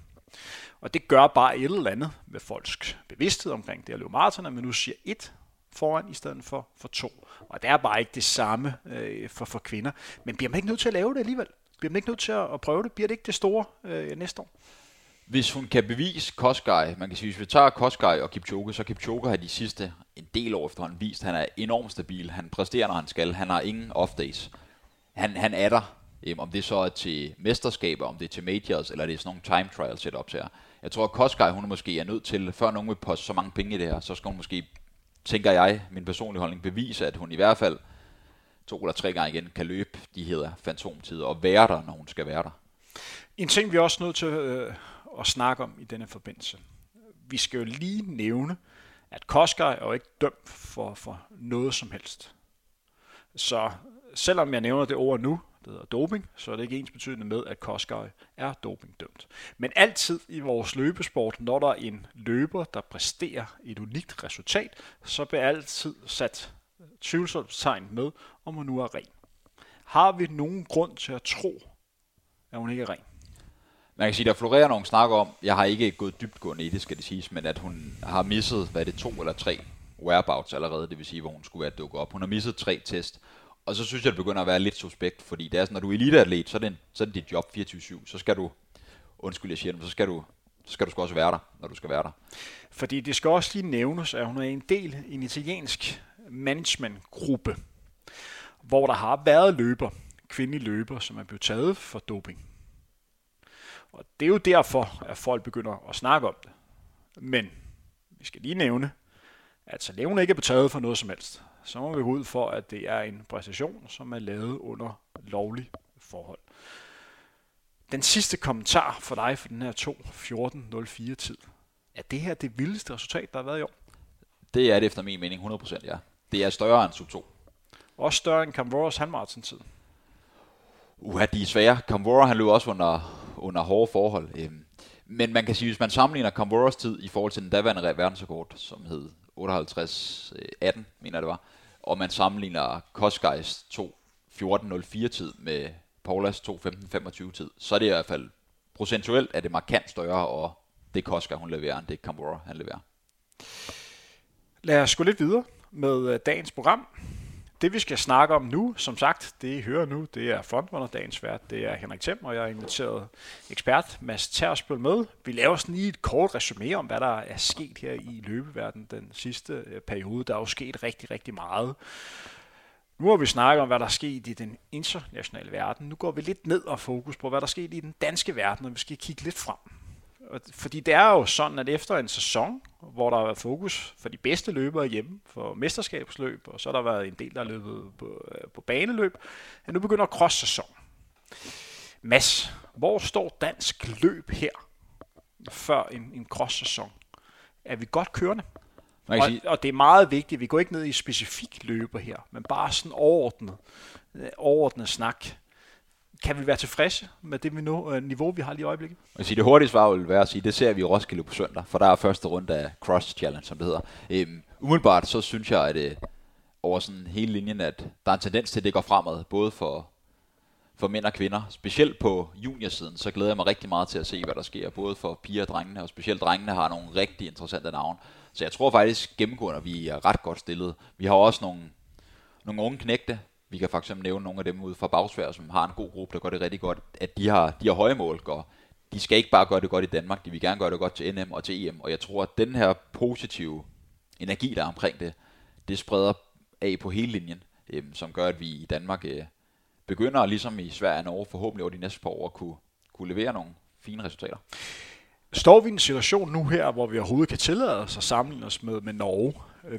Og det gør bare et eller andet med folks bevidsthed omkring det at løbe maratoner, men nu siger et foran i stedet for, for to. Og det er bare ikke det samme øh, for, for kvinder. Men bliver man ikke nødt til at lave det alligevel? Bliver man ikke nødt til at, at prøve det? Bliver det ikke det store øh, næste år? Hvis hun kan bevise Koskaj, man kan sige, hvis vi tager Koskaj og Kipchoge, så Kipchoge har de sidste en del år efterhånden vist, han er enormt stabil, han præsterer, når han skal, han har ingen off-days. Han, han er der. Om det så er til mesterskaber, om det er til majors, eller det er sådan nogle time trial setups her. Jeg tror, at Koskaj, hun måske er nødt til, før nogen vil poste så mange penge i det her, så skal hun måske, tænker jeg, min personlige holdning, bevise, at hun i hvert fald to eller tre gange igen kan løbe, de hedder fantomtider, og være der, når hun skal være der. En ting, vi er også nødt til øh, at snakke om i denne forbindelse. Vi skal jo lige nævne, at Koskaj er jo ikke dømt for, for noget som helst. Så selvom jeg nævner det ord nu, og doping, så er det ikke ensbetydende med, at Koskaj er dopingdømt. Men altid i vores løbesport, når der er en løber, der præsterer et unikt resultat, så bliver altid sat tvivlstegn med, om hun nu er ren. Har vi nogen grund til at tro, at hun ikke er ren? Man kan sige, der florerer nogen snakker om, jeg har ikke gået dybtgående i det, skal det siges, men at hun har misset, hvad er det, to eller tre whereabouts allerede, det vil sige, hvor hun skulle være dukket op. Hun har misset tre test. Og så synes jeg, det begynder at være lidt suspekt, fordi det er sådan, når du er eliteatlet, så er det, en, så er det dit job fireogtyve syv. Så skal du, undskyld jeg siger det, så skal du, så skal du sgu også være der, når du skal være der. Fordi det skal også lige nævnes, at hun er en del af en italiensk managementgruppe, hvor der har været løber, kvindelige løber, som er blevet taget for doping. Og det er jo derfor, at folk begynder at snakke om det. Men vi skal lige nævne, at så længe hun ikke er betaget for noget som helst, så må vi gå ud for, at det er en præstation, som er lavet under lovlig forhold. Den sidste kommentar for dig for den her to fjorten nul fire tid. Er det her det vildeste resultat, der har været i år? Det er det efter min mening hundrede procent, ja. Det er større end sub to. Også større end Camboras halvmarathon-tid. Uha, de er svære. Cambora, han løb også under, under hårde forhold. Men man kan sige, hvis man sammenligner Camboras tid i forhold til den daværende verdensrekord, som hed otteoghalvtreds atten, mener det var. Og man sammenligner Koskajs to fjorten nul fire tid med Paulas to femten femogtyve tid, så er det i hvert fald procentuelt er det markant større, og det Koskaj hun leverer, end det Kamora han leverer. Lad os gå lidt videre med dagens program. Det vi skal snakke om nu, som sagt, det I hører nu, det er Frontrunner, dagens vært, det er Henrik Thiem, og jeg har inviteret ekspert Mads Tersbøl med. Vi laver sådan lige et kort resumé om, hvad der er sket her i løbeverdenen den sidste periode. Der er jo sket rigtig, rigtig meget. Nu har vi snakket om, hvad der er sket i den internationale verden. Nu går vi lidt ned og fokus på, hvad der er sket i den danske verden, og vi skal kigge lidt frem. Fordi det er jo sådan, at efter en sæson, hvor der har været fokus for de bedste løbere hjemme, for mesterskabsløb, og så har der været en del, der har løbet på, på baneløb, at nu begynder cross-sæson. Mads, hvor står dansk løb her, før en, en cross-sæson? Er vi godt kørende? Og, og det er meget vigtigt, vi går ikke ned i specifik løber her, men bare sådan overordnet, overordnet snak. Kan vi være tilfredse med det niveau, vi har lige i øjeblikket? Det hurtige svar vil være at sige, det ser vi i Roskilde på søndag, for der er første runde af Cross Challenge, som det hedder. Øhm, umiddelbart så synes jeg, at øh, over sådan hele linjen, at der er en tendens til, at det går fremad, både for, for mænd og kvinder. Specielt på juniorsiden, så glæder jeg mig rigtig meget til at se, hvad der sker, både for piger og drengene, og specielt drengene har nogle rigtig interessante navne. Så jeg tror faktisk gennemgående, at vi er ret godt stillet. Vi har også nogle, nogle unge knægte. Vi kan faktisk nævne nogle af dem ude fra Bagsvær, som har en god gruppe, der gør det rigtig godt, at de har, de har høje mål, og de skal ikke bare gøre det godt i Danmark, de vil gerne gøre det godt til N M og til E M, og jeg tror, at den her positive energi, der er omkring det, det spreder af på hele linjen, øh, som gør, at vi i Danmark øh, begynder, ligesom i Sverige og Norge, forhåbentlig over de næste par år, at kunne, kunne levere nogle fine resultater. Står vi i en situation nu her, hvor vi overhovedet kan tillade os at sammenligne os med, med Norge?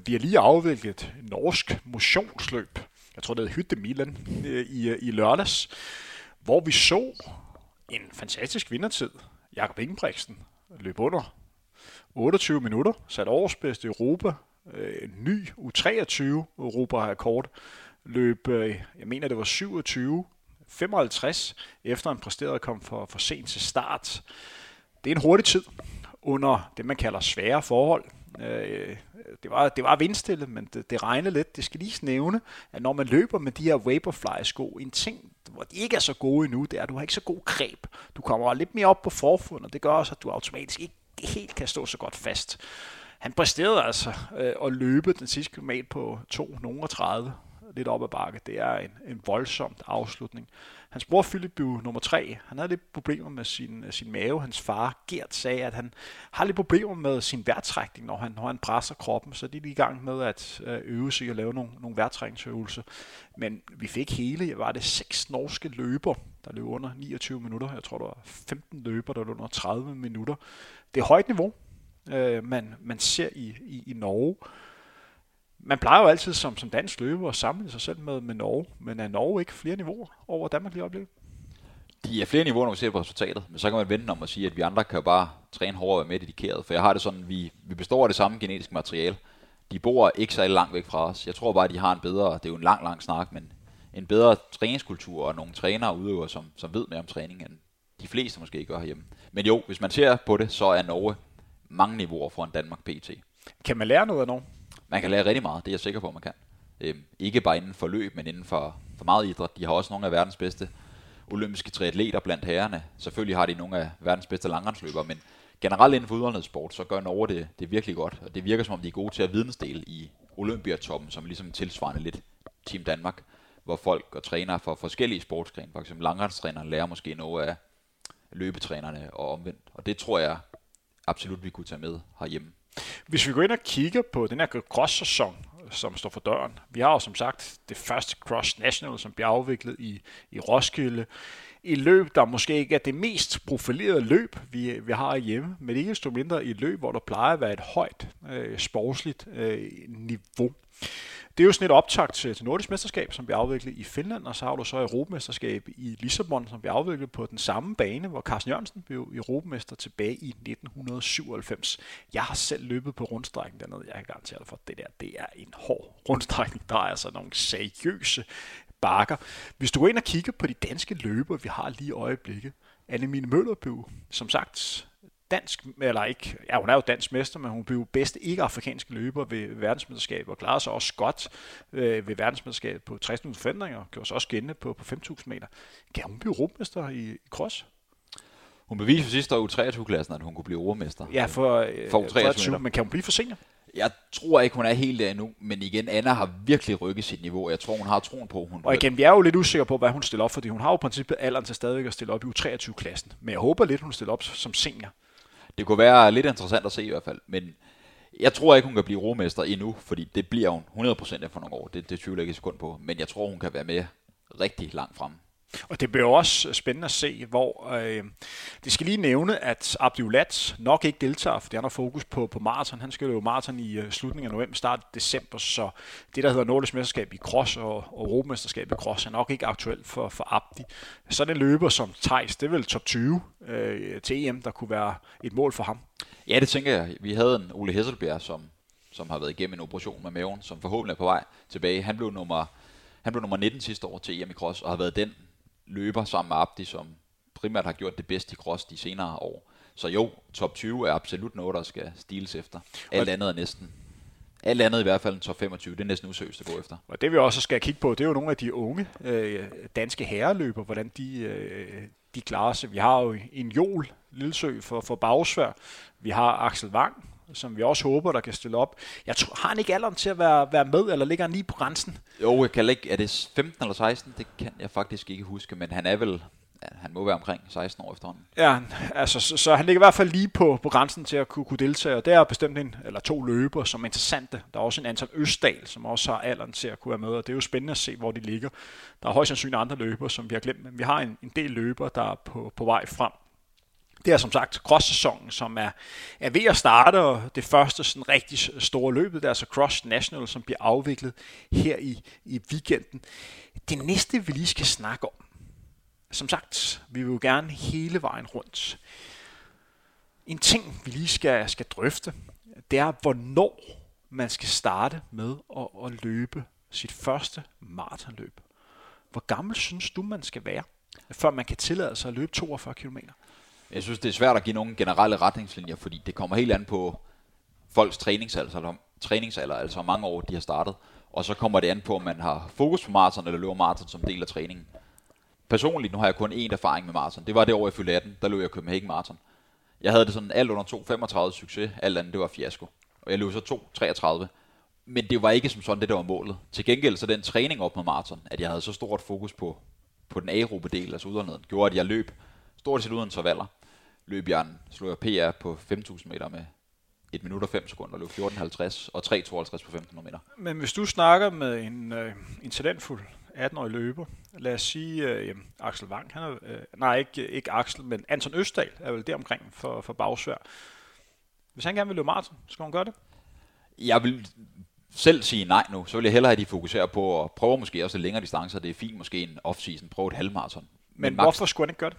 Vi har lige afviklet norsk motionsløb. Jeg tror, det hedder Hytte Milan i, i lørdags, hvor vi så en fantastisk vindertid. Jakob Ingebrigtsen løb under otteogtyve minutter, satte årsbedste Europa, øh, ny U treogtyve Europa-rekord, løb, øh, jeg mener, det var syvogtyve femoghalvtreds, efter en præsteret kom for, for sent til start. Det er en hurtig tid under det, man kalder svære forhold. Øh, det var, det var vindstille, men det, det regnede lidt. Det skal lige nævne, at når man løber med de her Vaporfly-sko, en ting, hvor de ikke er så gode endnu, det er, at du har ikke så god greb. Du kommer lidt mere op på forfoden, og det gør også, at du automatisk ikke helt kan stå så godt fast. Han præsterede altså øh, at løbe den sidste kilometer på to tredive, lidt op ad bakke. Det er en, en voldsomt afslutning. Hans bror Filip blev nummer tre. Han havde lidt problemer med sin, sin mave. Hans far, Gjert, sagde, at han har lidt problemer med sin vejrtrækning, når han, når han presser kroppen. Så de er i gang med at øve sig og lave nogle, nogle vejrtrækningsøvelser. Men vi fik hele, jeg var det seks norske løber, der løb under niogtyve minutter. Jeg tror, der var femten løber, der løb under tredive minutter. Det er højt niveau, øh, man, man ser i, i, i Norge. Man plejer jo altid som, som dansk løber at sammenligne sig selv med, med Norge, men er Norge ikke flere niveauer over Danmark lige oplevet? De er flere niveauer, når vi ser på resultatet, men så kan man vente om at sige, at vi andre kan jo bare træne hårdere og være mere dedikeret, for jeg har det sådan, at vi, vi består af det samme genetiske materiale. De bor ikke så langt væk fra os. Jeg tror bare, at de har en bedre, det er jo en lang, lang snak, men en bedre træningskultur og nogle trænere og udøvere, som, som ved mere om træning, end de fleste måske gør herhjemme. Men jo, hvis man ser på det, så er Norge mange niveauer foran Danmark P T. Kan man lære noget af Norge? Man kan lære rigtig meget, det er jeg sikker på, man kan. Øhm, ikke bare inden for løb, men inden for, for meget idræt. De har også nogle af verdens bedste olympiske triatleter blandt herrerne. Selvfølgelig har de nogle af verdens bedste langrendsløbere, men generelt inden for udholdenhedssport, så gør Norge det, det virkelig godt. Og det virker, som om de er gode til at vidensdele i olympiatoppen, som ligesom tilsvarende lidt Team Danmark, hvor folk og trænere fra forskellige sportsgrene, f.eks. langrendstræneren, lærer måske noget af løbetrænerne og omvendt. Og det tror jeg absolut, vi kunne tage med herhjemme. Hvis vi går ind og kigger på den her cross-sæson, som står for døren. Vi har jo som sagt det første Cross National, som bliver afviklet i, i Roskilde. Et løb, der måske ikke er det mest profilerede løb, vi, vi har hjemme, men ikke desto mindre et løb, hvor der plejer at være et højt øh, sportsligt øh, niveau. Det er jo sådan et optakt til, til Nordisk Mesterskab, som bliver afviklet i Finland, og så har du så Europamesterskab i Lissabon, som bliver afviklet på den samme bane, hvor Carsten Jørgensen blev europamester tilbage i nitten syvoghalvfems. Jeg har selv løbet på rundstrækken dernede, jeg kan garantere dig for, det der, det er en hård rundstrækning, der er altså nogle seriøse bakker. Hvis du går ind og kigger på de danske løbere, vi har lige i øjeblikket, Anne-Mine Møller blev som sagt dansk, eller ikke, ja, hun er jo dansk mester, men hun blev bedste ikke-afrikanske løber ved verdensmesterskabet, og klarede sig også godt øh, ved verdensmesterskabet på tres tusind forhindringer, og gjorde sig også gældende på, på fem tusind meter. Kan hun blive europamester i, i cross? Hun beviste sidste år U treogtyve-klassen, at hun kunne blive europamester. Ja, for, øh, for U treogtyve, men kan hun blive for senior? Jeg tror ikke, hun er helt der endnu, men igen, Anna har virkelig rykket sit niveau, jeg tror, hun har troen på. Hun og igen, vi er jo lidt usikre på, hvad hun stiller op, fordi hun har jo i princippet alderen til stadigvæk at stille op i U treogtyve-klassen, men jeg håber lidt, hun stiller op som senior. Det kunne være lidt interessant at se i hvert fald, men jeg tror ikke, hun kan blive europamester endnu, fordi det bliver hun hundrede procent for nogle år, det, det tvivler jeg ikke et sekund på, men jeg tror, hun kan være med rigtig langt fremme. Og det bliver også spændende at se, hvor øh, det skal lige nævne, at Abdi Ulland nok ikke deltager, fordi han har fokus på, på maraton. Han skal løbe maraton i uh, slutningen af november, start december, så det, der hedder Nordisk Mesterskab i cross og, og Europamesterskab i cross, er nok ikke aktuelt for, for Abdi. Så den løber som Thijs, det er vel top tyve øh, til E M, der kunne være et mål for ham. Ja, det tænker jeg. Vi havde en Ole Hesselbjerg, som, som har været igennem en operation med maven, som forhåbentlig er på vej tilbage. Han blev nummer, han blev nummer nitten sidste år til E M i cross, og har været den løber sammen med Abdi, som primært har gjort det bedste i cross de senere år. Så jo, top tyve er absolut noget, der skal stiles efter. Alt andet er næsten. Alt andet i hvert fald en top femogtyve, det er næsten useriøst at gå efter. Og det vi også skal kigge på, det er jo nogle af de unge øh, danske herreløber, hvordan de, øh, de klarer sig. Vi har jo en Jol Lillesø for, for Bagsvær. Vi har Axel Wang, som vi også håber, der kan stille op. Jeg tror, har han ikke alderen til at være, være med, eller ligger han lige på grænsen? Jo, jeg kan ikke. Er det femten eller seksten? Det kan jeg faktisk ikke huske, men han er vel, ja, han må være omkring seksten år efterhånden. Ja, altså, så, så han ligger i hvert fald lige på, på grænsen til at kunne, kunne deltage, og der er bestemt en, eller to løber, som er interessante. Der er også en Anton Østdal, som også har alderen til at kunne være med, og det er jo spændende at se, hvor de ligger. Der er højst sandsynligt andre løber, som vi har glemt, men vi har en, en del løber, der er på, på vej frem. Det er som sagt cross-sæsonen, som er, er ved at starte, og det første sådan rigtig store løbet, der er så Cross National, som bliver afviklet her i, i weekenden. Det næste, vi lige skal snakke om, som sagt, vi vil jo gerne hele vejen rundt. En ting, vi lige skal, skal drøfte, det er, hvornår man skal starte med at, at løbe sit første maratonløb. Hvor gammel synes du, man skal være, før man kan tillade sig at løbe toogfyrre kilometer? Jeg synes, det er svært at give nogle generelle retningslinjer, fordi det kommer helt an på folks træningsalder, træningsalder, altså hvor mange år de har startet. Og så kommer det an på, om man har fokus på maraton eller løber maraton som del af træningen. Personligt, nu har jeg kun én erfaring med maraton. Det var det år, jeg fyldte atten, der løb jeg Copenhagen Marathon. Jeg havde det sådan alt under to femogtredive succes, alt andet det var fiasko. Og jeg løb så to treogtredive. Men det var ikke som sådan det, der var målet. Til gengæld så den træning op med maraton, at jeg havde så stort fokus på, på den aerobe del, altså uderneden, gjorde, at jeg løb stort set uden intervaller. Løb jeg en, slog jeg P R på fem tusind meter med et minut og fem sekunder, løb fjorten halvtreds og tre tooghalvtreds på femten hundrede meter. Men hvis du snakker med en, øh, en talentfuld atten-årig løber, lad os sige øh, Axel Wang, han er, øh, nej ikke, ikke Axel, men Anton Østdal er vel deromkring for, for Bagsvær. Hvis han gerne vil løbe maraton, skal han gøre det? Jeg vil selv sige nej nu, så vil jeg hellere have de fokuserer på at prøve måske også længere distancer, det er fint måske en off-season, prøve et halvmaraton. Men, men max- hvorfor skulle han ikke gøre det?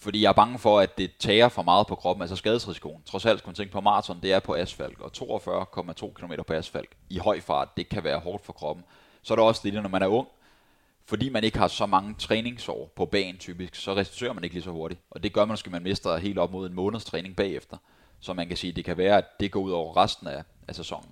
Fordi jeg er bange for, at det tager for meget på kroppen, altså skadesrisikoen. Trods alt skal man tænke på maraton, det er på asfalt, og toogfyrre komma to kilometer på asfalt i høj fart, det kan være hårdt for kroppen. Så er der også det, når man er ung, fordi man ikke har så mange træningsår på banen typisk, så restituerer man ikke lige så hurtigt. Og det gør man, skal man mister helt op mod en måneds træning bagefter. Så man kan sige, at det kan være, at det går ud over resten af, af sæsonen.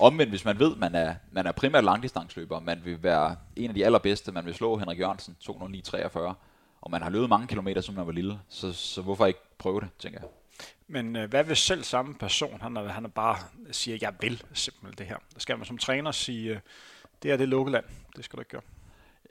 Omvendt, hvis man ved, at man er, man er primært langdistansløber, man vil være en af de allerbedste, man vil slå Henrik Jørgensen to nul ni treogfyrre, og man har løbet mange kilometer, som man var lille, så, så hvorfor ikke prøve det, tænker jeg. Men øh, hvad hvis selv samme person, han er, han er bare siger, jeg vil simpelthen det her. Der skal man som træner sige, øh, det her det er lukkeland, det skal du ikke gøre.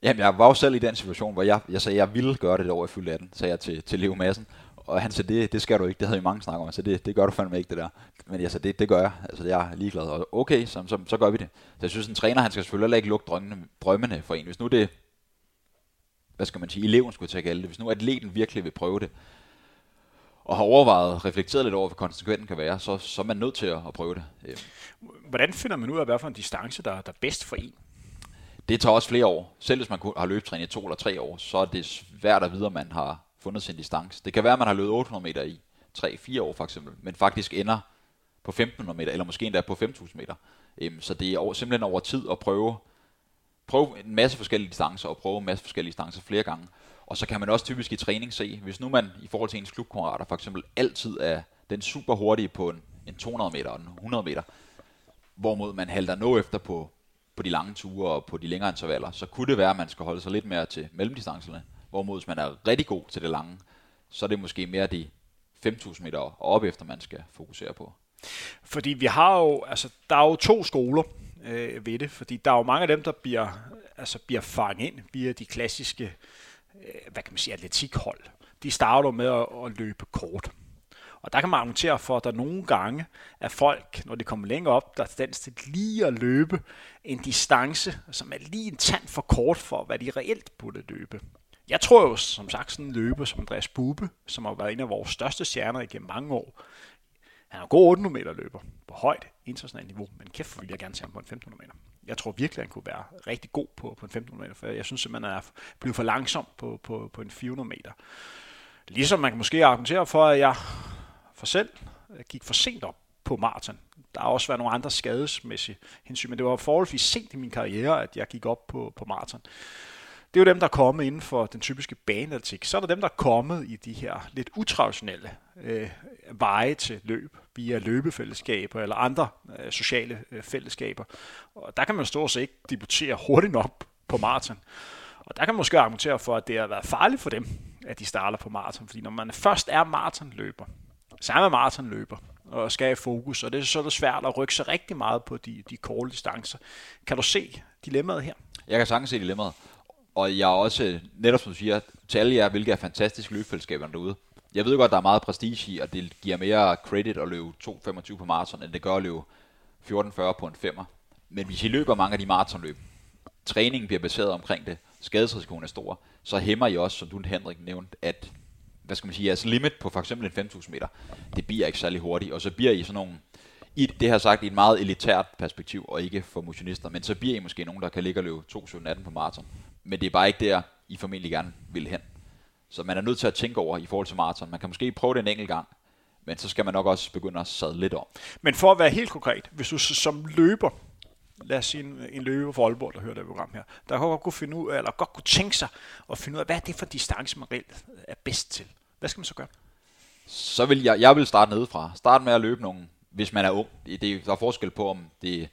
Jamen, jeg var jo selv i den situation, hvor jeg, jeg sagde, jeg ville gøre det et år, jeg fyldte atten, sagde jeg til, til Leo Madsen. Og han sagde, det, det skal du ikke, det havde vi mange snakker om, så det, det gør du fandme ikke det der. Men jeg sagde, det, det gør jeg, altså jeg er ligeglad. Og okay, så, så, så gør vi det. Så jeg synes, en træner, han skal selvfølgelig ikke lukke drømmene, drømmene for en, hvis nu det hvad skal man sige, eleven skulle tage alle det, hvis nu atleten virkelig vil prøve det, og har overvejet, reflekteret lidt over, hvad konsekvensen kan være, så, så er man nødt til at, at prøve det. Hvordan finder man ud af, hvad for en distance, der, der er bedst for en? Det tager også flere år. Selv hvis man har løbetrænet i to eller tre år, så er det svært at vide, at man har fundet sin distance. Det kan være, at man har løbet otte hundrede meter i tre fire år for eksempel, men faktisk ender på femten hundrede meter, eller måske endda på fem tusind meter. Så det er simpelthen over tid at prøve Prøv en masse forskellige distancer og prøve en masse forskellige distancer flere gange. Og så kan man også typisk i træning se, hvis nu man i forhold til ens klubkammerater for eksempel altid er den super hurtige på en, en to hundrede meter og en hundrede meter, hvorimod man halter nå efter på, på de lange ture og på de længere intervaller, så kunne det være, at man skal holde sig lidt mere til mellemdistancerne, hvorimod hvis man er rigtig god til det lange, så er det måske mere de fem tusind meter og op efter, man skal fokusere på. Fordi vi har jo, altså der er jo to skoler øh, ved det, fordi der er jo mange af dem, der bliver, altså, bliver fanget ind via de klassiske, øh, hvad kan man sige, atletikhold. De starter med at, at løbe kort. Og der kan man argumentere for, at der nogle gange er folk, når de kommer længere op, der er tendens til lige at løbe en distance, som er lige en tand for kort for, hvad de reelt burde løbe. Jeg tror jo, som sagt, sådan en løber som Andreas Bubbe, som har været en af vores største stjerner igennem mange år. Han er en god otte hundrede meter løber på højt internationalt niveau, men kæft, vil jeg gerne se ham på en femten hundrede meter. Jeg tror virkelig, han kunne være rigtig god på, på en femten hundrede meter, for jeg synes simpelthen, han er blevet for langsom på, på, på en fire hundrede meter. Ligesom man kan måske argumentere for, at jeg for selv gik for sent op på maraton. Der har også været nogle andre skadesmæssige hensyn, men det var forholdsvis sent i min karriere, at jeg gik op på, på maraton. Det er jo dem, der er kommet inden for den typiske baneatletik. Så er der dem, der er kommet i de her lidt utraditionelle øh, veje til løb, via løbefællesskaber eller andre øh, sociale øh, fællesskaber. Og der kan man stort set ikke debutere hurtigt nok på maraton. Og der kan man måske argumentere for, at det har været farligt for dem, at de starter på maraton. Fordi når man først er maratonløber, så er man maratonløber og skal i fokus. Og det er så svært at rykke sig rigtig meget på de, de korte distancer. Kan du se dilemmaet her? Jeg kan sagtens se dilemmaet. Og jeg er også, netop som du siger, til alle jer, hvilke er fantastiske løbefællesskaber derude. Jeg ved godt, at der er meget prestige i, og det giver mere credit at løbe to femogtyve på maraton, end det gør at løbe fjorten fyrre på en femmer. Men hvis I løber mange af de maratonløb, træningen bliver baseret omkring det, skadesrisikoen er stor, så hæmmer I også, som du, Henrik, nævnte, at, hvad skal man sige, jeres limit på f.eks. en fem tusind meter, det bliver ikke særlig hurtigt, og så bliver I sådan nogle, i det her sagt i et meget elitært perspektiv, og ikke for motionister, men så bliver I måske nogen, der kan ligge og løbe to syv atten på maraton. Men det er bare ikke der, I formentlig gerne vil hen. Så man er nødt til at tænke over i forhold til maraton. Man kan måske prøve det en enkelt gang, men så skal man nok også begynde at sadle lidt om. Men for at være helt konkret, hvis du som løber, lad os sige en, en løber fra Aalborg, der hører det program her, der godt kunne, finde ud, eller godt kunne tænke sig at finde ud af, hvad er det for distance, man reelt er bedst til? Hvad skal man så gøre? Så vil jeg, jeg vil starte nedefra. Start med at løbe nogen, hvis man er ung. Det, der er forskel på, om det.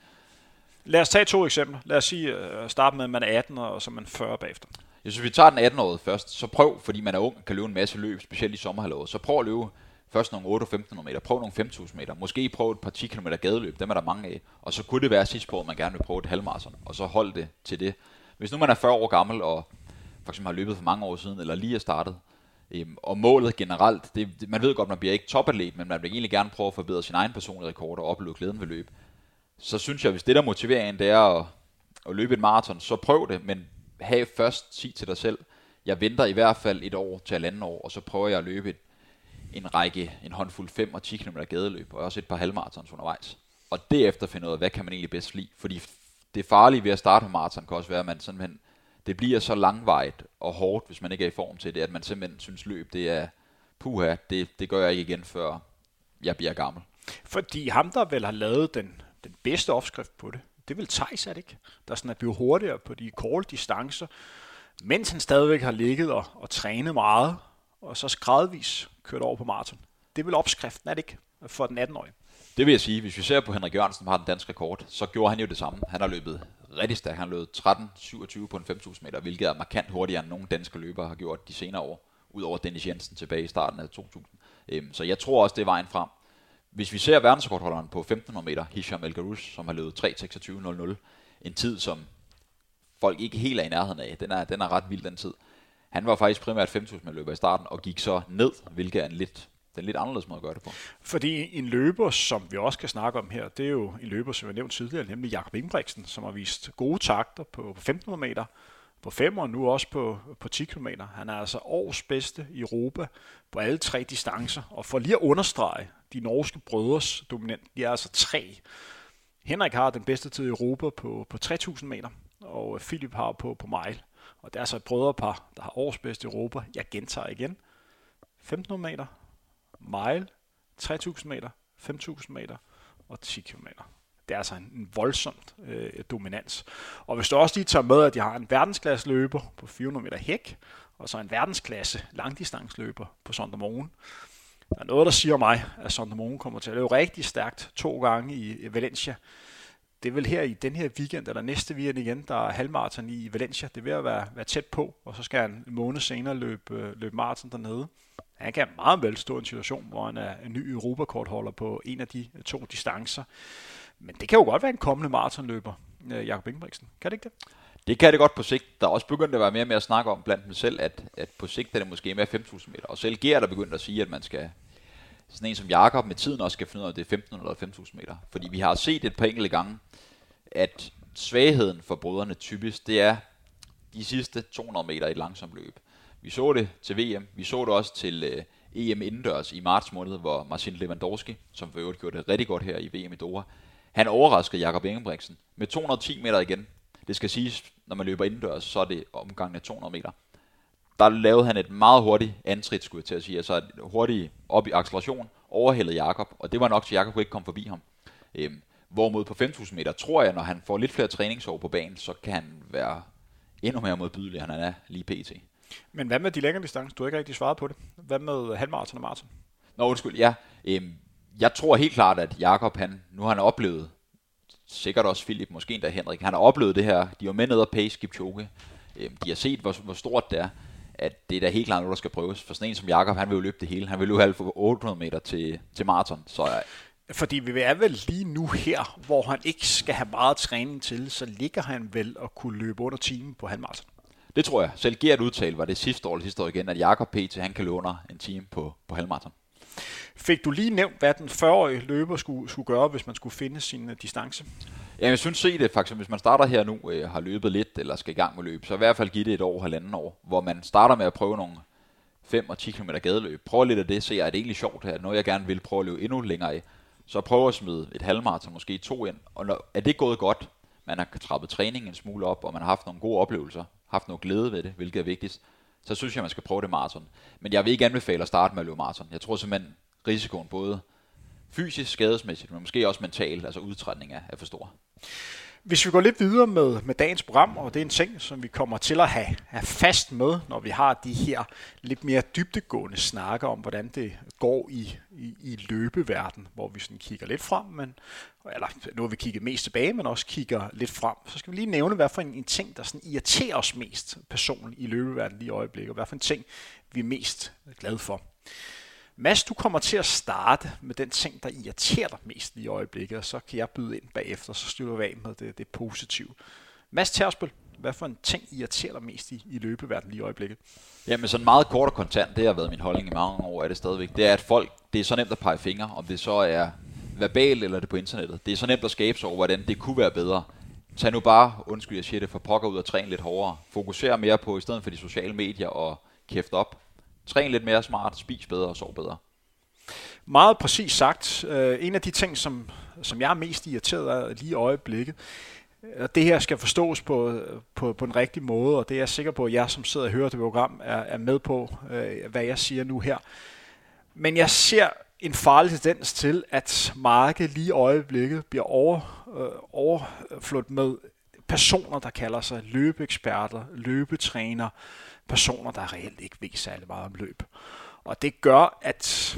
Lad os tage to eksempler. Lad os sige, at starte med, at man er atten, og så man fyrre bagefter. Ja, så vi tager den atten-årige først, så prøv, fordi man er ung, kan løbe en masse løb, specielt i sommerhalvåret. Så prøv at løbe først nogle otte og femten hundrede meter, prøv nogle fem tusind meter, måske prøv et par ti kilometer gadeløb, dem er der mange af. Og så kunne det være sidst på, at man gerne vil prøve et halvmarathon, og så hold det til det. Hvis nu man er fyrre år gammel, og for eksempel har løbet for mange år siden, eller lige er startet, øhm, og målet generelt, det, man ved godt, man bliver ikke topatlet, men man vil egentlig gerne prøve at forbedre sin egen personlige rekord og opleve glæden ved løb. Så synes jeg, hvis det der motiverer en, det er at, at løbe et maraton, så prøv det, men have først, sig til dig selv, jeg venter i hvert fald et år til halvanden år, og så prøver jeg at løbe et, en række, en håndfuld fem og ti kilometer gadeløb, og også et par halvmaratons undervejs. Og derefter finde ud af, hvad kan man egentlig bedst lide, fordi det farlige ved at starte på maraton kan også være, at man simpelthen, det bliver så langvejt og hårdt, hvis man ikke er i form til det, at man simpelthen synes løb, det er puha, det, det gør jeg ikke igen, før jeg bliver gammel. Fordi ham, der vel har lavet den Den bedste opskrift på det, det vil Thijs, er det ikke? Der er sådan at blive hurtigere på de korte distancer, mens han stadigvæk har ligget og, og trænet meget, og så gradvis kørt over på maraton. Det vil opskriften, er det ikke, for den atten-årige? Det vil jeg sige, hvis vi ser på Henrik Jørgensen, som har den danske rekord, så gjorde han jo det samme. Han har løbet rigtig stærkt. Han løb tretten syvogtyve på en fem tusind meter, hvilket er markant hurtigere, end nogle danske løbere har gjort de senere år, udover Dennis Jensen tilbage i starten af to tusind. Så jeg tror også, det er vejen frem. Hvis vi ser verdensrekordholderen på femten hundrede meter, Hisham El Garoush, som har løbet tre seksogtyve nul nul, en tid, som folk ikke helt er i nærheden af, den er, den er ret vild den tid. Han var faktisk primært fem tusind meter løber i starten, og gik så ned, hvilket er en lidt, den lidt anderledes måde at gøre det på. Fordi en løber, som vi også kan snakke om her, det er jo en løber, som jeg nævnte tidligere, nemlig Jakob Ingebrigtsen, som har vist gode takter på femten hundrede meter, på fem og nu også på, på ti kilometer. Han er altså års bedste i Europa på alle tre distancer, og for lige at understrege, de norske brødres dominant, de er altså tre. Henrik har den bedste tid i Europa på, på tre tusind meter, og Filip har på, på mile. Og det er altså et brødrepar, der har års bedste i Europa. Jeg gentager igen. femten hundrede meter, mile, tre tusind meter, fem tusind meter og ti kilometer. det er altså en voldsomt øh, dominans. Og hvis du også lige tager med, at de har en verdensklasse løber på fire hundrede meter hæk, og så en verdensklasse langdistansløber på søndag morgen. Der er noget, der siger mig, at søndag morgen kommer til at løbe rigtig stærkt to gange i Valencia. Det er vel her i den her weekend, eller næste weekend igen, der er halvmarathon i Valencia. Det er ved at være, være tæt på, og så skal han en måned senere løbe, løbe marathon dernede. Han kan meget vel stå i en situation, hvor han er en ny europakortholder på en af de to distancer. Men det kan jo godt være en kommende marathonløber, Jakob Ingebrigtsen. Kan det ikke det? Det kan det godt på sigt. Der er også begyndt at være mere og mere at snakke om blandt dem selv, at, at på sigt er det måske mere fem tusind meter. Og selv Gjert er begyndt at sige, at man skal, sådan en som Jakob med tiden også skal finde ud af, det er femten hundrede eller fem tusind meter. Fordi vi har set et par enkelte gange, at svagheden for brødrene typisk, det er de sidste to hundrede meter i et langsomt løb. Vi så det til V M, vi så det også til E M indendørs i marts måned, hvor Marcin Lewandowski, som for øvrigt gjorde det rigtig godt her i V M i Doha, han overraskede Jakob Ingebrigtsen med to hundrede og ti meter igen. Det skal siges, når man løber indendørs, så er det omgangen af to hundrede meter. Der lavede han et meget hurtigt antrit, skulle jeg til at sige, altså hurtigt op i acceleration, overhældede Jakob, og det var nok til, at Jakob ikke kom forbi ham. Øhm, hvorimod på fem tusind meter, tror jeg, når han får lidt flere træningsår på banen, så kan han være endnu mere modbydelig, end han er lige pt. Men hvad med de længere distancer? Du har ikke rigtig svaret på det. Hvad med halvmarathon og marathon? Nå, undskyld, ja. Øhm, jeg tror helt klart, at Jakob, han, nu har han oplevet, sikkert også Filip, måske endda Henrik, han har oplevet det her. De var med ned og pace Kipchoge. Øhm, de har set, hvor, hvor stort det er, at det er da helt klart noget, der skal prøves. For sådan en som Jakob, han vil jo løbe det hele. Han vil jo løbe for otte hundrede meter til, til maraton. Så fordi vi er vel lige nu her, hvor han ikke skal have meget træning til, så ligger han vel at kunne løbe under timen på halvmaraton. Det tror jeg. Selv Gjert udtalte var det sidste år eller sidste år igen, at Jakob P T, han kan løbe under en time på, på halvmaraton. Fik du lige nævnt, hvad den fyrreårige løber skulle, skulle gøre, hvis man skulle finde sin uh, distance? Ja, jeg synes se det faktisk, hvis man starter her nu, øh, har løbet lidt, eller skal i gang med løb, så i hvert fald give det et år, halvanden år, hvor man starter med at prøve nogle fem og ti kilometer gadeløb. Prøv lidt af det, se, er det egentlig sjovt her, noget jeg gerne vil prøve at løbe endnu længere i. Så prøv at smide et halvmaraton, måske to ind, og når, er det gået godt, man har trappet træningen en smule op, og man har haft nogle gode oplevelser, haft noget glæde ved det, hvilket er vigtigst, så synes jeg, man skal prøve det maraton. Men jeg vil ikke anbefale at starte med at løbe maraton. Jeg tror simpelthen, risikoen både fysisk, skadesmæssigt, men måske også mentalt, altså udtrætning er, er for stor. Hvis vi går lidt videre med, med dagens program, og det er en ting, som vi kommer til at have, have fast med, når vi har de her lidt mere dybdegående snakker om, hvordan det går i, i, i løbeverdenen, hvor vi sådan kigger lidt frem, men, eller nu har vi kigget mest tilbage, men også kigger lidt frem. Så skal vi lige nævne, hvad for en, en ting, der sådan irriterer os mest personligt i løbeverdenen lige i øjeblikket, og hvad for en ting, vi er mest glade for. Mads, du kommer til at starte med den ting, der irriterer dig mest i øjeblikket, og så kan jeg byde ind bagefter, så styrer vi af med det, det positive. Mads Tersbøl, hvad for en ting irriterer dig mest i, i løbeverdenen lige i øjeblikket? Jamen sådan meget kort og kontant, det har været min holdning i mange år, er det stadigvæk. Det er, at folk, det er så nemt at pege fingre, om det så er verbalt eller det på internettet. Det er så nemt at skabe sig over, hvordan det kunne være bedre. Tag nu bare, undskyld jeg siger det, for pokker ud og træn lidt hårdere. Fokuser mere på, i stedet for de sociale medier, og kæft op. Træn lidt mere smart, spis bedre og sov bedre. Meget præcis sagt. En af de ting, som, som jeg er mest irriteret af lige i øjeblikket, og det her skal forstås på, på, på en rigtig måde, og det er jeg sikker på, at jer, som sidder og hører det program, er, er med på, hvad jeg siger nu her. Men jeg ser en farlig tendens til, at markedet lige i øjeblikket bliver over, øh, overflødt med personer, der kalder sig løbeeksperter, løbetrænere, personer, der reelt ikke ved særlig meget om løb. Og det gør, at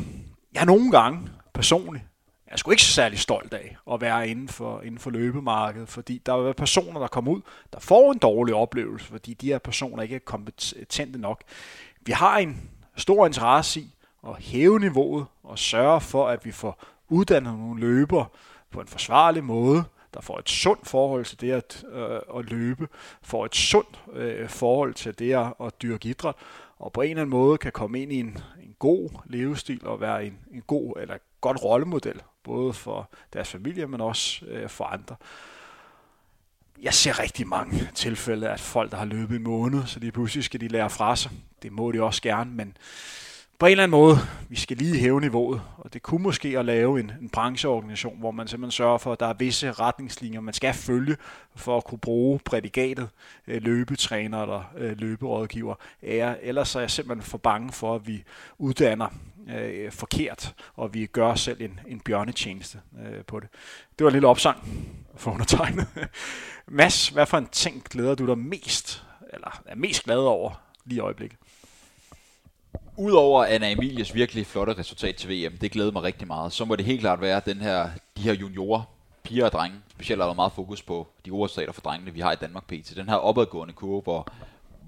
jeg nogle gange personligt, jeg er sgu ikke så særlig stolt af at være inden for, inden for løbemarkedet, fordi der er personer, der kommer ud, der får en dårlig oplevelse, fordi de her personer ikke er kompetente nok. Vi har en stor interesse i at hæve niveauet og sørge for, at vi får uddannet nogle løbere på en forsvarlig måde, der får et sundt forhold til det at, øh, at løbe, får et sundt øh, forhold til det at, at dyrke idræt, og på en eller anden måde kan komme ind i en, en god levestil og være en, en god eller godt rollemodel, både for deres familie, men også øh, for andre. Jeg ser rigtig mange tilfælde, at folk, der har løbet en måned, så de pludselig skal de lære fra sig. Det må de også gerne, men på en eller anden måde, vi skal lige hæve niveauet, og det kunne måske at lave en, en brancheorganisation, hvor man simpelthen sørger for, at der er visse retningslinjer, man skal følge for at kunne bruge prædikatet løbetræner eller løberådgiver. Ellers er jeg simpelthen for bange for, at vi uddanner øh, forkert, og vi gør selv en, en bjørnetjeneste øh, på det. Det var en lille opsang for undertegnet. Mads, hvad for en ting glæder du dig mest, eller er mest glad over lige i øjeblikket? Udover Anna Emilias virkelig flotte resultat til V M, det glæder mig rigtig meget, så må det helt klart være den her, de her juniorer, piger og drenge, specielt er der meget fokus på de ordstater for drengene, vi har i Danmark P T. Den her opadgående kurve, hvor,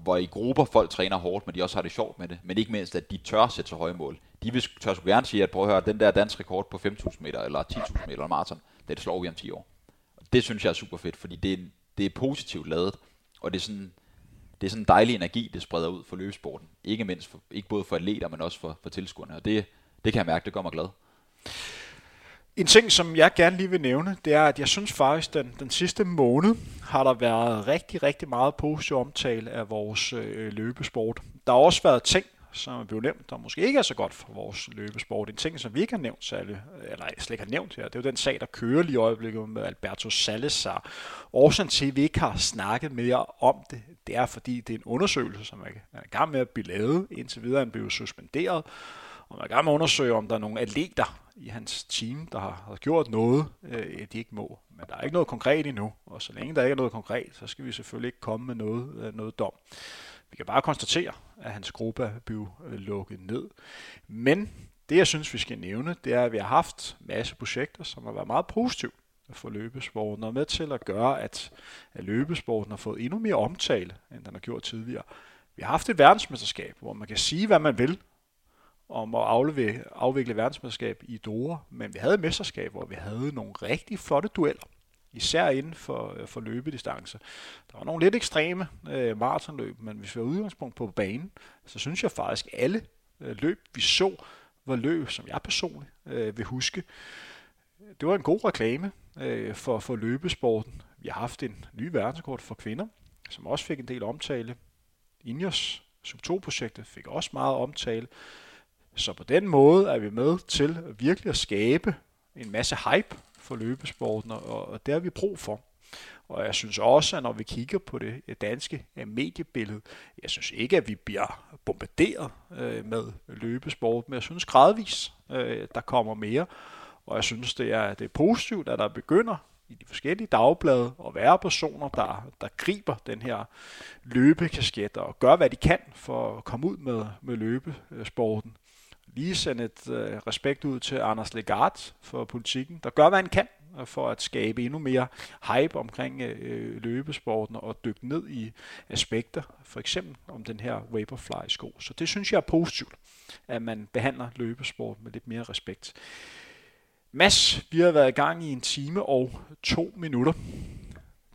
hvor i grupper folk træner hårdt, men de også har det sjovt med det, men ikke mindst, at de tør sætte så høje mål. De vil tør sgu gerne sige, at prøv at høre, den der dansk rekord på fem tusind meter eller ti tusind meter eller maraton, den slår vi om ti år. Og det synes jeg er super fedt, fordi det er, det er positivt ladet, og det er sådan... Det er sådan en dejlig energi, det spreder ud for løbesporten. Ikke mindst for, ikke både for atleter, men også for, for tilskuerne. Og det, det kan jeg mærke, det gør mig glad. En ting, som jeg gerne lige vil nævne, det er, at jeg synes faktisk, den, den sidste måned har der været rigtig, rigtig meget positiv omtale af vores øh, løbesport. Der har også været ting, som er blevet nævnt, der måske ikke er så godt for vores løbesport. En ting, som vi ikke har nævnt særlig, eller slet ikke har nævnt her, det er jo den sag, der kører lige i øjeblikket med Alberto Salazar. Årsagen til, at vi ikke har snakket mere om det, det er, fordi det er en undersøgelse, som er i gang med at blive lavet. Indtil videre han blev suspenderet, og man er i gang med at undersøge, om der er nogle atleter i hans team, der har gjort noget, de ikke må. Men der er ikke noget konkret endnu, og så længe der ikke er noget konkret, så skal vi selvfølgelig ikke komme med noget, noget dom. Vi kan bare konstatere, at hans gruppe blev lukket ned. Men det, jeg synes, vi skal nævne, det er, at vi har haft masse projekter, som har været meget positive for løbesporten, og med til at gøre, at løbesporten har fået endnu mere omtale, end den har gjort tidligere. Vi har haft et verdensmesterskab, hvor man kan sige, hvad man vil, om at afleve, afvikle verdensmesterskab i Doha, men vi havde et mesterskab, hvor vi havde nogle rigtig flotte dueller, især inden for, for løbedistance. Der var nogle lidt ekstreme øh, maratonløb, men hvis vi var udgangspunkt på banen, så synes jeg faktisk, at alle øh, løb, vi så, var løb, som jeg personligt øh, vil huske. Det var en god reklame øh, for, for løbesporten. Vi har haft en ny verdensrekord for kvinder, som også fik en del omtale. INEOS sub to-projektet fik også meget omtale. Så på den måde er vi med til virkelig at skabe en masse hype for løbesporten, og, og det har vi brug for. Og jeg synes også, at når vi kigger på det danske mediebillede, jeg synes ikke, at vi bliver bombarderet øh, med løbesport, men jeg synes gradvis, øh, der kommer mere. Og jeg synes, det er, det er positivt, at der begynder i de forskellige dagblade at være personer, der, der griber den her løbekasket og gør, hvad de kan for at komme ud med, med løbesporten. Lige sende et øh, respekt ud til Anders Legarth for Politikken, der gør, hvad han kan for at skabe endnu mere hype omkring øh, løbesporten og dykke ned i aspekter, for eksempel om den her Vaporfly-sko. Så det synes jeg er positivt, at man behandler løbesport med lidt mere respekt. Mads, vi har været i gang i en time og to minutter.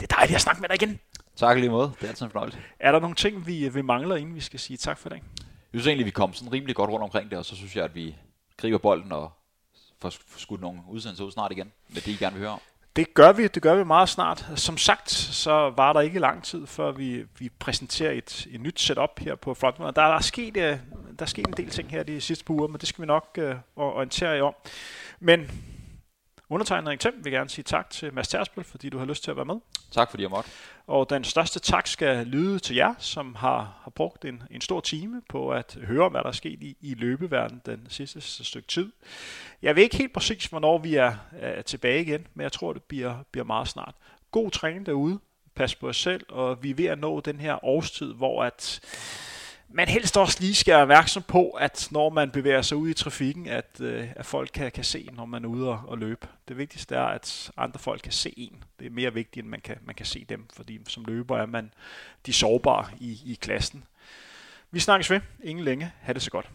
Det er dejligt at snakke med dig igen. Tak lige måde, det er altid en fornøjelse. Er der nogle ting, vi, vi mangler, inden vi skal sige tak for i dag? Jeg synes egentlig, vi kom sådan rimelig godt rundt omkring det, og så synes jeg, at vi griber bolden og får skudt nogle udsendelser ud snart igen, med det I gerne vil høre om. Det gør vi, det gør vi meget snart. Som sagt, så var der ikke lang tid, før vi, vi præsenterer et, et nyt setup her på Frontrunner. Der, der, er sket, der er sket en del ting her de sidste par uger, men det skal vi nok uh, orientere jer om. Men undertegnet Henrik Thiem vil gerne sige tak til Mads Tersbøl, fordi du har lyst til at være med. Tak fordi jeg måtte. Og den største tak skal lyde til jer, som har, har brugt en, en stor time på at høre, hvad der er sket i, i løbeverdenen den sidste stykke tid. Jeg ved ikke helt præcis, hvornår vi er, er tilbage igen, men jeg tror, det bliver, bliver meget snart. God træning derude, pas på jer selv, og vi er ved at nå den her årstid, hvor at man helst også lige skal være opmærksom på, at når man bevæger sig ud i trafikken, at, at folk kan, kan se, når man er ude og løbe. Det vigtigste er, at andre folk kan se en. Det er mere vigtigt, end man kan, man kan se dem, fordi som løber er man de sårbare i, i klassen. Vi snakkes ved. Ingen længe. Ha' det så godt.